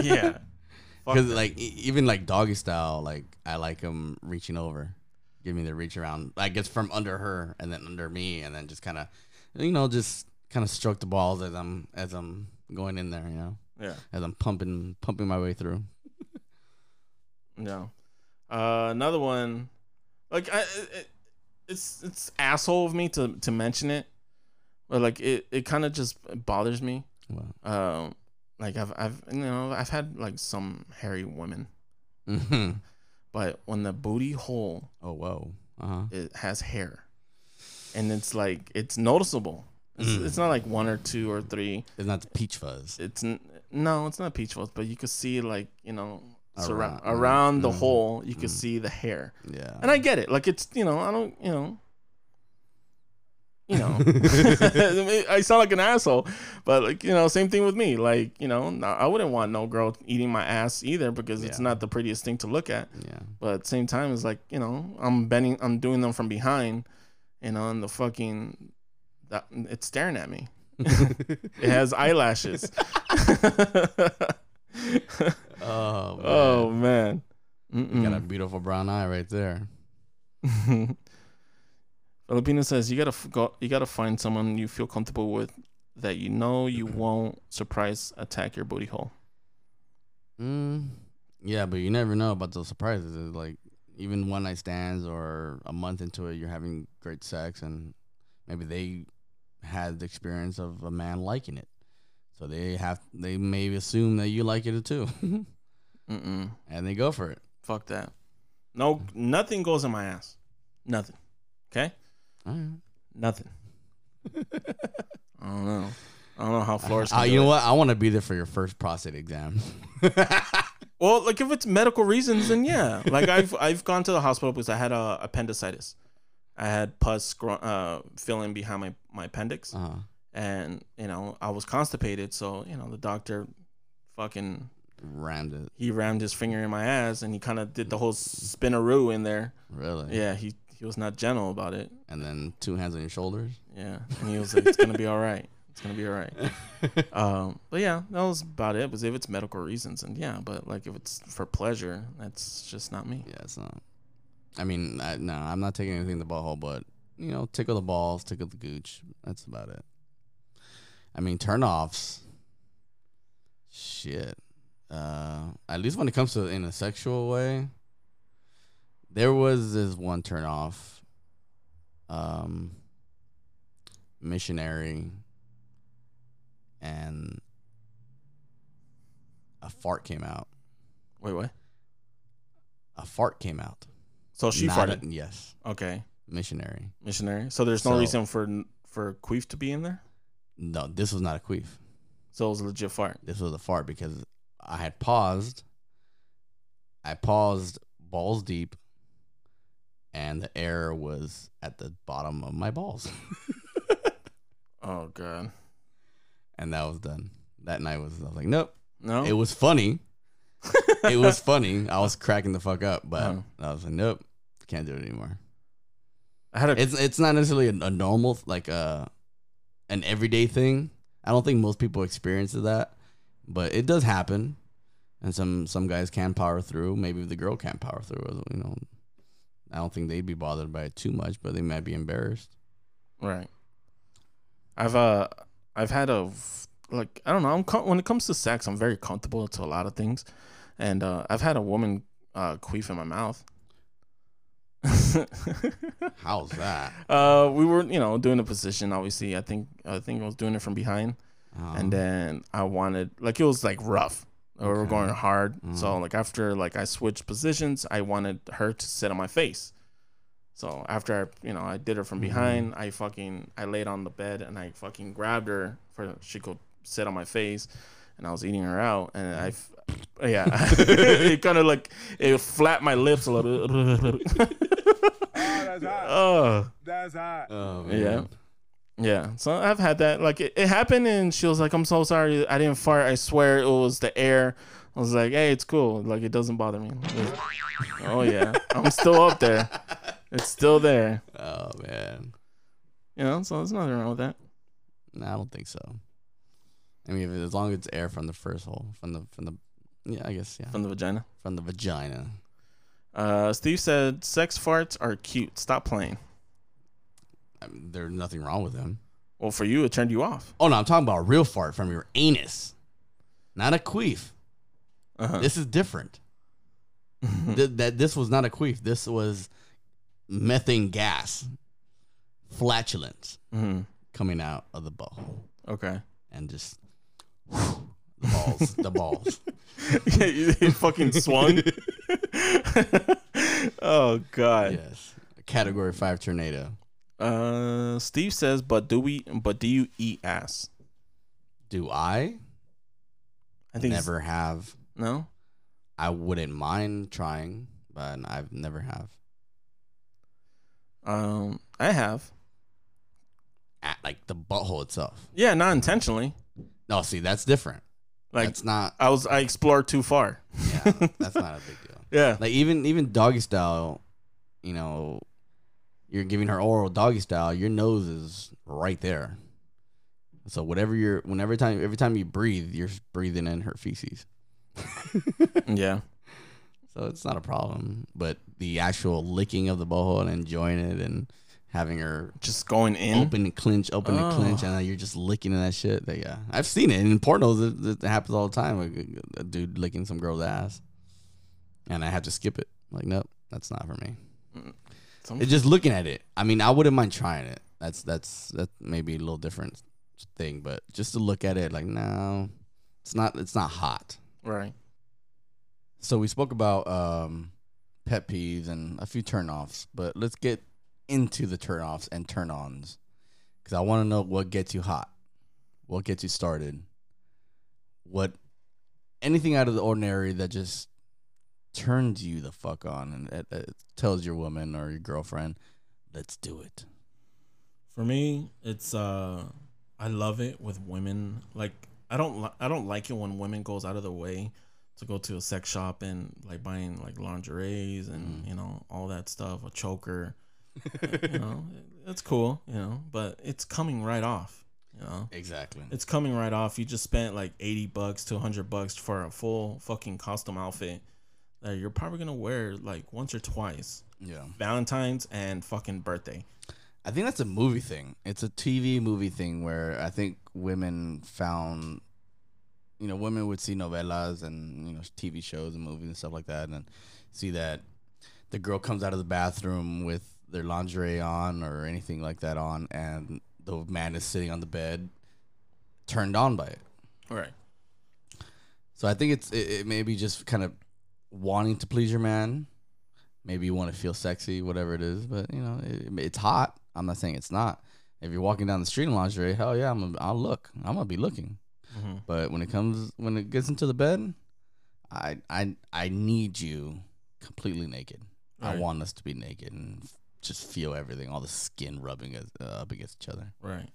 Yeah. Because like even like doggy style, like I like him reaching over. Give me the reach around. Like it's from under her and then under me and then just kind of, you know, just kind of stroke the balls as I'm going in there, you know. Yeah. As I'm pumping my way through. No. Another one. Like it's asshole of me to mention it, but like it kind of just bothers me. Wow. Like I've had like some hairy women. Mm-hmm. But when the booty hole, oh whoa, uh-huh, it has hair, and it's like it's noticeable. It's not like one or two or three. It's not peach fuzz. It's not peach fuzz, but you could see like, you know, around the hole, you could see the hair. Yeah, and I get it. Like it's, you know, I don't, you know, I sound like an asshole, but like, you know, same thing with me. Like, you know, I wouldn't want no girl eating my ass either, because it's not the prettiest thing to look at. Yeah. But at the same time, it's like, you know, I'm doing them from behind, and on the fucking, it's staring at me. It has eyelashes. Oh man. You got a beautiful brown eye right there. Filipino says you gotta find someone you feel comfortable with, that you know you won't surprise attack your booty hole. Yeah, but you never know about those surprises. It's like even one night stands, or a month into it, you're having great sex, and maybe they had the experience of a man liking it, so they may assume that you like it too. And they go for it. Fuck that. No, nothing goes in my ass. Nothing. Okay. All right. Nothing. I don't know how Flores. You know what? I want to be there for your first prostate exam. Well, like if it's medical reasons, then yeah. Like I've gone to the hospital because I had a appendicitis. I had pus filling behind my appendix. Uh-huh. And, you know, I was constipated. So, you know, the doctor fucking rammed it. He rammed his finger in my ass, and he kind of did the whole spinaroo in there. Really? Yeah. He was not gentle about it. And then two hands on your shoulders. Yeah. And he was like, it's going to be all right. It's going to be all right. But yeah, that was about it. Because if it's medical reasons, and yeah, but like if it's for pleasure, that's just not me. Yeah, it's not. I mean, I'm not taking anything in the butthole, but, you know, tickle the balls, tickle the gooch. That's about it. I mean, turn-offs. Shit. At least when it comes to in a sexual way, there was this one turn-off. Missionary. And a fart came out. Wait, what? A fart came out. So she farted. Yes. Okay. Missionary. So there's no reason for queef to be in there? No, this was not a queef. So it was a legit fart. This was a fart because I had paused. I paused balls deep, and the air was at the bottom of my balls. Oh, God. And that was done. That night I was like, nope. No. It was funny. It was funny. I was cracking the fuck up, but I was like, nope. Can't do it anymore. It's not necessarily a normal, like an everyday thing. I don't think most people experience that, but it does happen. And some guys can power through. Maybe the girl can't power through. You know, I don't think they'd be bothered by it too much, but they might be embarrassed. Right. I've had like, I don't know. When it comes to sex, I'm very comfortable to a lot of things, and I've had a woman queef in my mouth. How's that? We were, you know, doing a position. Obviously, I think I was doing it from behind, and then I wanted, like, it was like rough. Okay. We were going hard, so like after like I switched positions, I wanted her to sit on my face. So after I did her from behind, I laid on the bed and I fucking grabbed her for she could sit on my face, and I was eating her out, and it kind of like it flapped my lips a little. That's hot. That's hot. Oh, man. Yeah. So I've had that. Like it happened, and she was like, "I'm so sorry, I didn't fart. I swear it was the air." I was like, "Hey, it's cool. Like it doesn't bother me." Oh yeah, I'm still up there. It's still there. Oh man. You know, so there's nothing wrong with that. No, I don't think so. I mean, as long as it's air from the first hole, from the, yeah, I guess, yeah, from the vagina. Steve said, "Sex farts are cute. Stop playing." I mean, there's nothing wrong with them. Well, for you, it turned you off. Oh no, I'm talking about a real fart from your anus. not a queef. This is different. This was not a queef. This was methane gas, flatulence coming out of the butthole. Okay. And just whew, the balls. The balls. You fucking swung. Oh God. Yes. Category 5 tornado. Steve says, but do you eat ass? Do I? I think never have. No. I wouldn't mind trying, but I've never have. I have. At like the butthole itself. Yeah, not intentionally. No, see, that's different. Like that's not. I explored too far. Yeah, that's not a big deal. Yeah, like even doggy style, you know, you're giving her oral doggy style. Your nose is right there, so whatever you're, whenever time, every time you breathe, you're breathing in her feces. Yeah, so it's not a problem. But the actual licking of the butthole and enjoying it and having her just going in, open and clinch, and you're just licking that shit. But yeah, I've seen it in pornos. It happens all the time. Like, a dude licking some girl's ass, and I have to skip it. I'm like, nope, that's not for me. It's just looking at it. I mean, I wouldn't mind trying it. That's maybe a little different thing, but just to look at it, like, no, it's not hot. Right. So we spoke about pet peeves and a few turnoffs, but let's get into the turnoffs and turn-ons, because I want to know what gets you hot, what gets you started, what anything out of the ordinary that just turns you the fuck on and it tells your woman or your girlfriend, let's do it. For me, it's I love it with women. Like I don't like it when women goes out of their way to go to a sex shop and like buying like lingeries and you know, all that stuff, a choker. You know, that's cool, you know, but it's coming right off, you know. Exactly. It's coming right off. You just spent like $80 to $100 for a full fucking costume outfit that you're probably gonna wear like once or twice. Yeah. Valentine's and fucking birthday. I think that's a movie thing. It's a TV movie thing where I think women found, you know, women would see novelas and, you know, TV shows and movies and stuff like that, and see that the girl comes out of the bathroom with their lingerie on or anything like that on, and the man is sitting on the bed turned on by it. All right. So I think it may be just kind of wanting to please your man. Maybe you want to feel sexy, whatever it is, but you know, it's hot. I'm not saying it's not. If you're walking down the street in lingerie, hell yeah, I'm gonna be looking. Mm-hmm. But when it gets into the bed, I need you completely naked. Right. I want us to be naked and just feel everything, all the skin rubbing up against each other. Right.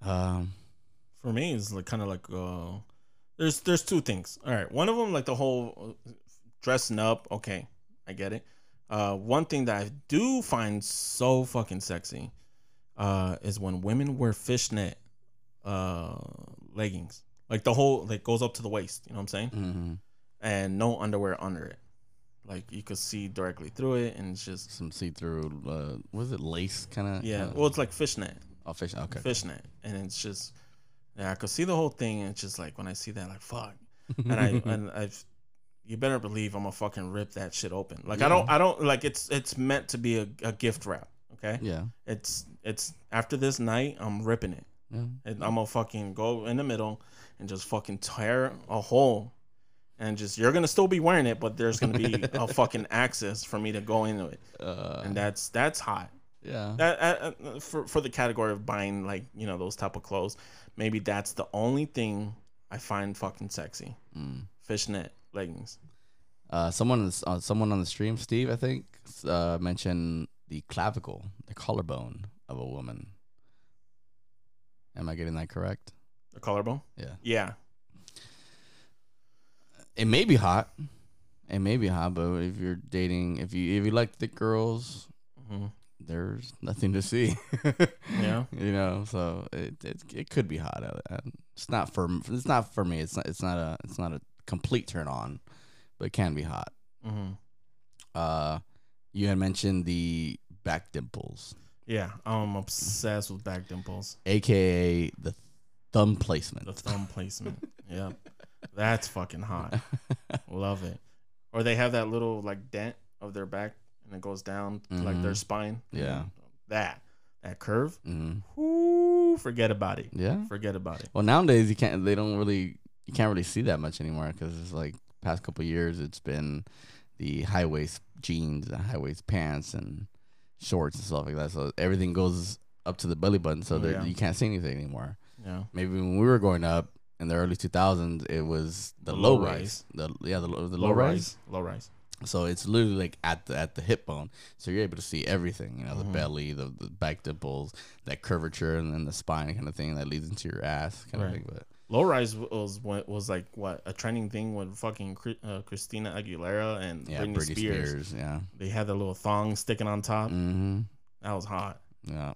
For me, it's like kind of like there's two things. All right, one of them, like the whole dressing up. Okay, I get it. One thing that I do find so fucking sexy is when women wear fishnet leggings, like the whole, like goes up to the waist, you know what I'm saying? Mm-hmm. And no underwear under it. Like you could see directly through it, and it's just some see-through. What is it, lace kind of? Yeah. Well, it's like fishnet. Oh, fishnet. Okay. Fishnet, and it's just, yeah, I could see the whole thing, and it's just like when I see that, like fuck, and I've, you better believe I'm gonna fucking rip that shit open. Like yeah. I don't like it's meant to be a gift wrap. Okay. Yeah. It's after this night, I'm ripping it, yeah. And I'm gonna fucking go in the middle and just fucking tear a hole. And just, you're going to still be wearing it, but there's going to be a fucking access for me to go into it. And that's hot. Yeah. That for the category of buying, like, you know, those type of clothes, maybe that's the only thing I find fucking sexy. Mm. Fishnet leggings. Someone on the stream, Steve, I think, mentioned the clavicle, the collarbone of a woman. Am I getting that correct? The collarbone? Yeah. Yeah. It may be hot. It may be hot, but if you're dating, if you like thick girls, mm-hmm. There's nothing to see. Yeah, you know, so it could be hot. It's not for me. It's not a complete turn on, but it can be hot. Mm-hmm. You had mentioned the back dimples. Yeah, I'm obsessed with back dimples, aka the thumb placement. The thumb placement. Yeah. That's fucking hot. Love it. Or they have that little like dent of their back and it goes down to, like their spine. Yeah. That curve. Mm-hmm. Ooh, forget about it. Yeah. Forget about it. Well, nowadays you can't really see that much anymore because it's like past couple of years it's been the high waist jeans and high waist pants and shorts and stuff like that. So everything goes up to the belly button, so you can't see anything anymore. Yeah. Maybe when we were growing up in the early 2000s, it was the low rise. The low rise. So it's literally like at the hip bone. So you're able to see everything, you know, the belly, the back dimples, that curvature, and then the spine kind of thing that leads into your ass kind of thing. But low rise was like what a trending thing with fucking Christina Aguilera and Britney Spears. Yeah, they had the little thong sticking on top. Mm-hmm. That was hot. Yeah,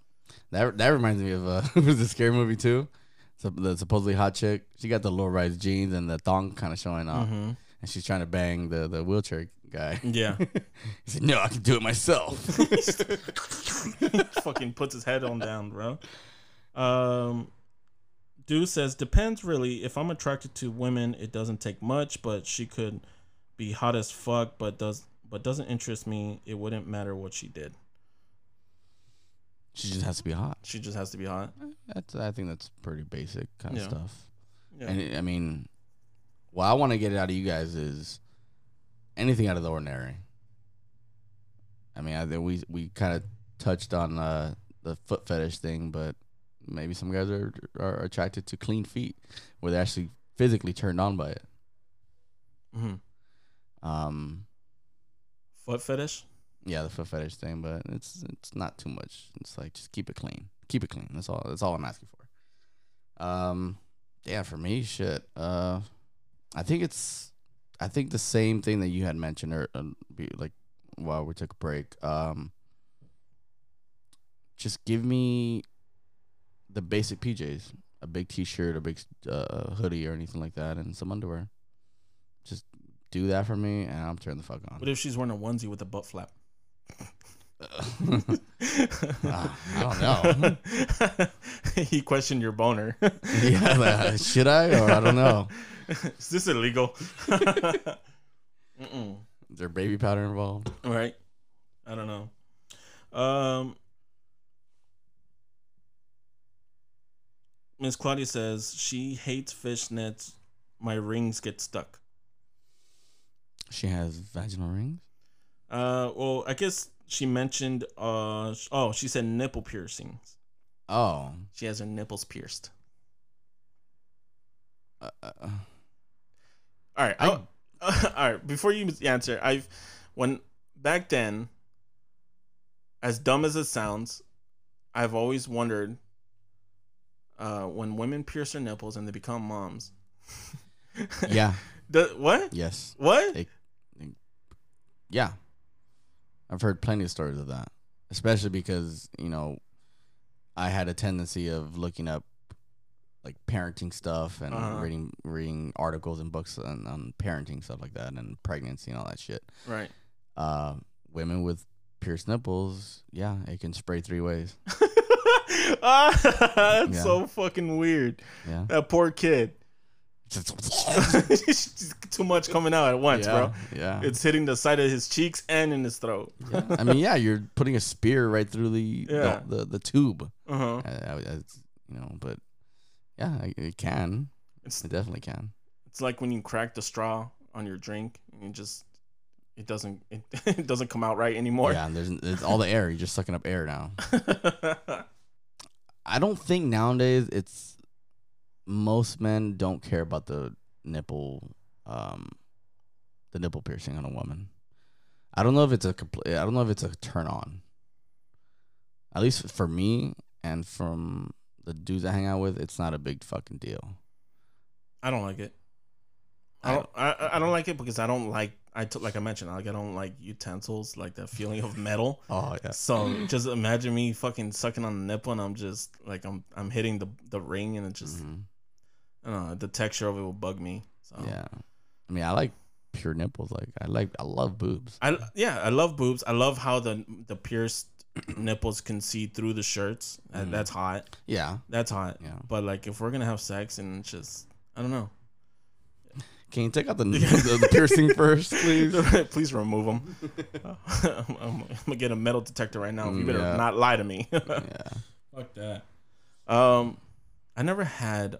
that reminds me of it was a scary movie too. So the supposedly hot chick, she got the low rise jeans and the thong kind of showing off, and she's trying to bang the wheelchair guy. Yeah, he said, "No, I can do it myself." Fucking puts his head on down, bro. Dude says, depends really. If I'm attracted to women, it doesn't take much, but she could be hot as fuck, but doesn't interest me. It wouldn't matter what she did. She just has to be hot. She just has to be hot. I think that's pretty basic kind of stuff. Yeah. And I mean, what I want to get out of you guys is anything out of the ordinary. I mean, we kind of touched on the foot fetish thing, but maybe some guys are attracted to clean feet, where they're actually physically turned on by it. Foot fetish. Yeah, the foot fetish thing, but it's not too much. It's like just keep it clean. Keep it clean. That's all I'm asking for. Yeah, for me, shit. I think the same thing that you had mentioned like while we took a break. Just give me the basic PJs, a big T-shirt, a big hoodie or anything like that, and some underwear. Just do that for me, and I'm turning the fuck on. What if she's wearing a onesie with a butt flap? I don't know. You questioned your boner. Yeah, should I? Or I don't know. Is this illegal? Is there baby powder involved? All right. I don't know. Miss Claudia says she hates fishnets. My rings get stuck. She has vaginal rings? Well, I guess she mentioned she said nipple piercings. Oh. She has her nipples pierced. All right. All right, before you answer, back then, as dumb as it sounds, I've always wondered when women pierce their nipples and they become moms. Yeah. What? Yes. What? Yeah, I've heard plenty of stories of that, especially because, you know, I had a tendency of looking up like parenting stuff and reading articles and books on parenting stuff like that and pregnancy and all that shit. Right. Women with pierced nipples, yeah, it can spray 3 ways. That's so fucking weird. Yeah. That poor kid. Too much coming out at once, bro. Yeah, it's hitting the side of his cheeks and in his throat. Yeah. I mean, yeah, you're putting a spear right through the tube. You know, but yeah, it can. It definitely can. It's like when you crack the straw on your drink and you just it doesn't come out right anymore. Yeah, and it's all the air. You're just sucking up air now. I don't think nowadays most men don't care about the nipple piercing on a woman. I don't know if it's I don't know if it's a turn on. At least for me and from the dudes I hang out with, it's not a big fucking deal. I don't like it. I don't like it because I don't like. Like I mentioned, I don't like utensils, like the feeling of metal. Oh yeah. So just imagine me fucking sucking on the nipple, and I'm just like I'm hitting the ring, and it just I don't know, the texture of it will bug me. So. Yeah. I mean, I like pure nipples. Like I love boobs. I love boobs. I love how the pierced nipples can see through the shirts, and that's hot. Yeah. That's hot. Yeah. But like if we're gonna have sex, and it's just I don't know. Can you take out the piercing first, please? Please remove them. I'm gonna get a metal detector right now. You better not lie to me. Fuck that. I never had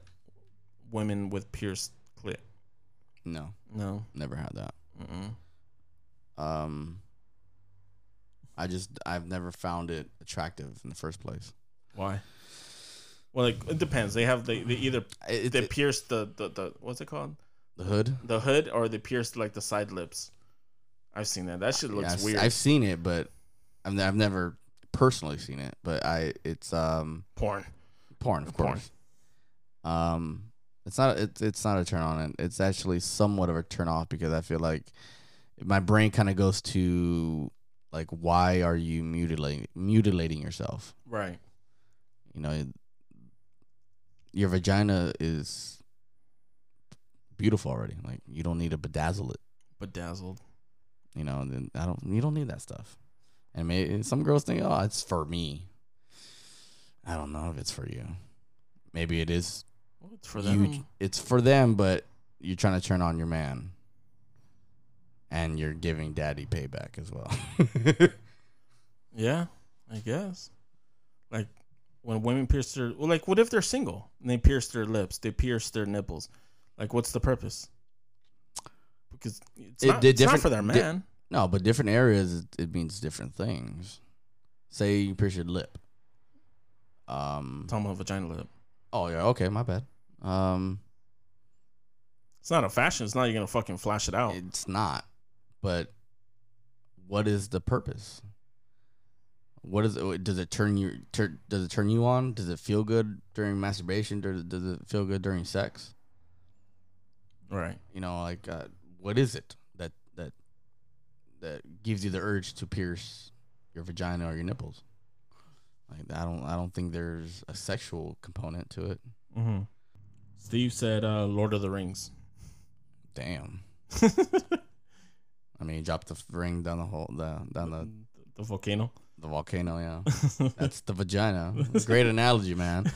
women with pierced clit. No. No. Never had that. I've never found it attractive in the first place. Why? Well, like, it depends. They pierce the what's it called? The hood. The hood, or they pierce like the side lips. I've seen that. That shit looks weird. I've seen it, but I've never personally seen it. But it's porn, of course. It's not a turn on. It's actually somewhat of a turn off, because I feel like my brain kind of goes to, like, why are you mutilating yourself? Right. You know, your vagina is beautiful already. Like, you don't need to bedazzle it. Bedazzled. You know, and then you don't need that stuff. And maybe some girls think, oh, it's for me. I don't know if it's for you. Maybe it is. Well, it's for them. It's for them, but you're trying to turn on your man. And you're giving daddy payback as well. Yeah, I guess. Like, when women pierce their... Well, like, what if they're single? And they pierce their lips. They pierce their nipples. Like, what's the purpose? Because it's not for their man. No, but different areas, it means different things. Say you pierce your lip. Talking about vagina lip. Oh, yeah. Okay, my bad. It's not a fashion. It's not you're going to fucking flash it out. It's not. But what is the purpose? What is it? Does it turn you on? Does it feel good during masturbation? Does it feel good during sex? Right. You know, like, what is it that gives you the urge to pierce your vagina or your nipples? Like, I don't think there's a sexual component to it. Mm-hmm. Steve said, "Lord of the Rings." Damn. I mean, he dropped the ring down the volcano. The volcano, yeah. That's the vagina. Great analogy, man.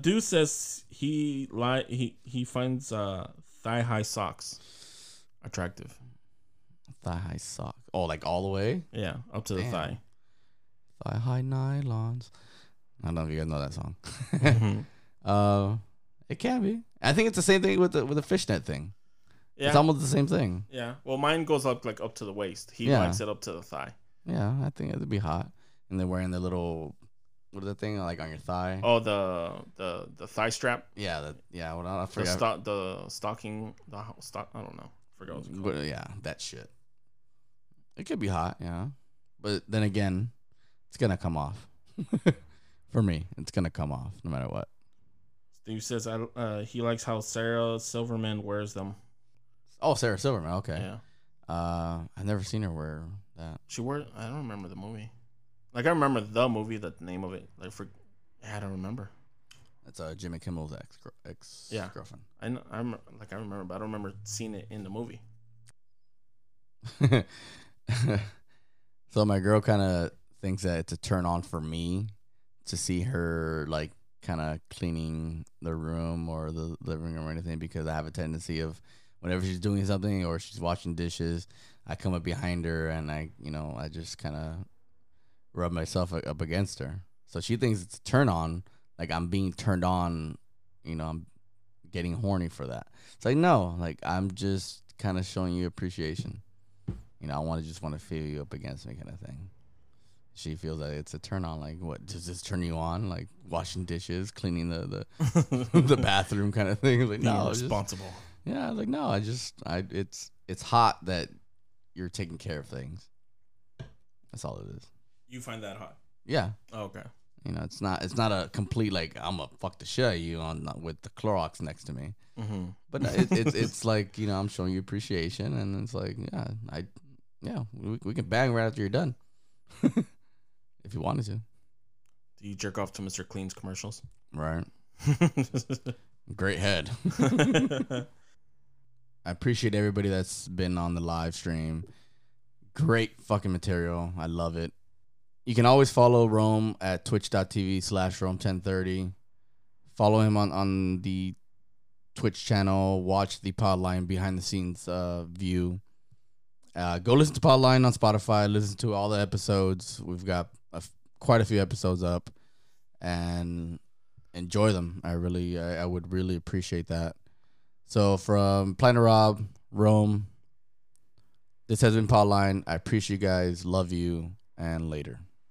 Dude says he finds thigh-high socks attractive. Thigh-high sock. Oh, like all the way? Yeah, up to the thigh. Thigh-high nylons. I don't know if you guys know that song. Mm-hmm. It can be. I think it's the same thing with the fishnet thing. Yeah. It's almost the same thing. Yeah. Well, mine goes up to the waist. He likes it up to the thigh. Yeah, I think it would be hot. And they're wearing the little, what is the thing like on your thigh? Oh, the thigh strap. Yeah. Well, I forgot. The stocking. The stock. I don't know. Forgot what it's called. Yeah, that shit. It could be hot. Yeah. But then again, it's gonna come off. For me, it's gonna come off no matter what. Steve says he likes how Sarah Silverman wears them. Oh, Sarah Silverman. Okay. Yeah. I've never seen her wear that. She wore... I don't remember the movie. Like, I remember the movie, the name of it. Like, I don't remember. That's Jimmy Kimmel's ex-girlfriend. Yeah. I remember, but I don't remember seeing it in the movie. So my girl kind of thinks that it's a turn-on for me to see her, like, kind of cleaning the room or the living room or anything, because I have a tendency of... Whenever she's doing something or she's washing dishes, I come up behind her and I just kind of rub myself up against her. So she thinks it's a turn on, like I'm being turned on, I'm getting horny for that. It's like, no, like I'm just kind of showing you appreciation. I want to feel you up against me kind of thing. She feels like it's a turn on. Like, what does this turn you on? Like washing dishes, cleaning the the bathroom kind of thing. Like, no, responsible. Yeah, like, no, it's hot that you're taking care of things. That's all it is. You find that hot? Yeah. Oh, okay. It's not a complete, like, I'm gonna fuck the shit out of you with the Clorox next to me. Mm-hmm. But no, it's like, I'm showing you appreciation, and it's like, we can bang right after you're done, if you wanted to. Do you jerk off to Mr. Clean's commercials? Right. Great head. I appreciate everybody that's been on the live stream. Great fucking material. I love it. You can always follow Rome at twitch.tv/Rome1030. Follow him on the Twitch channel, watch the Podline behind the scenes view. Go listen to Podline on Spotify. Listen to all the episodes. We've got quite a few episodes up, and enjoy them. I would really appreciate that. So from Planet Rob, Rome, this has been Podline. I appreciate you guys. Love you, and later.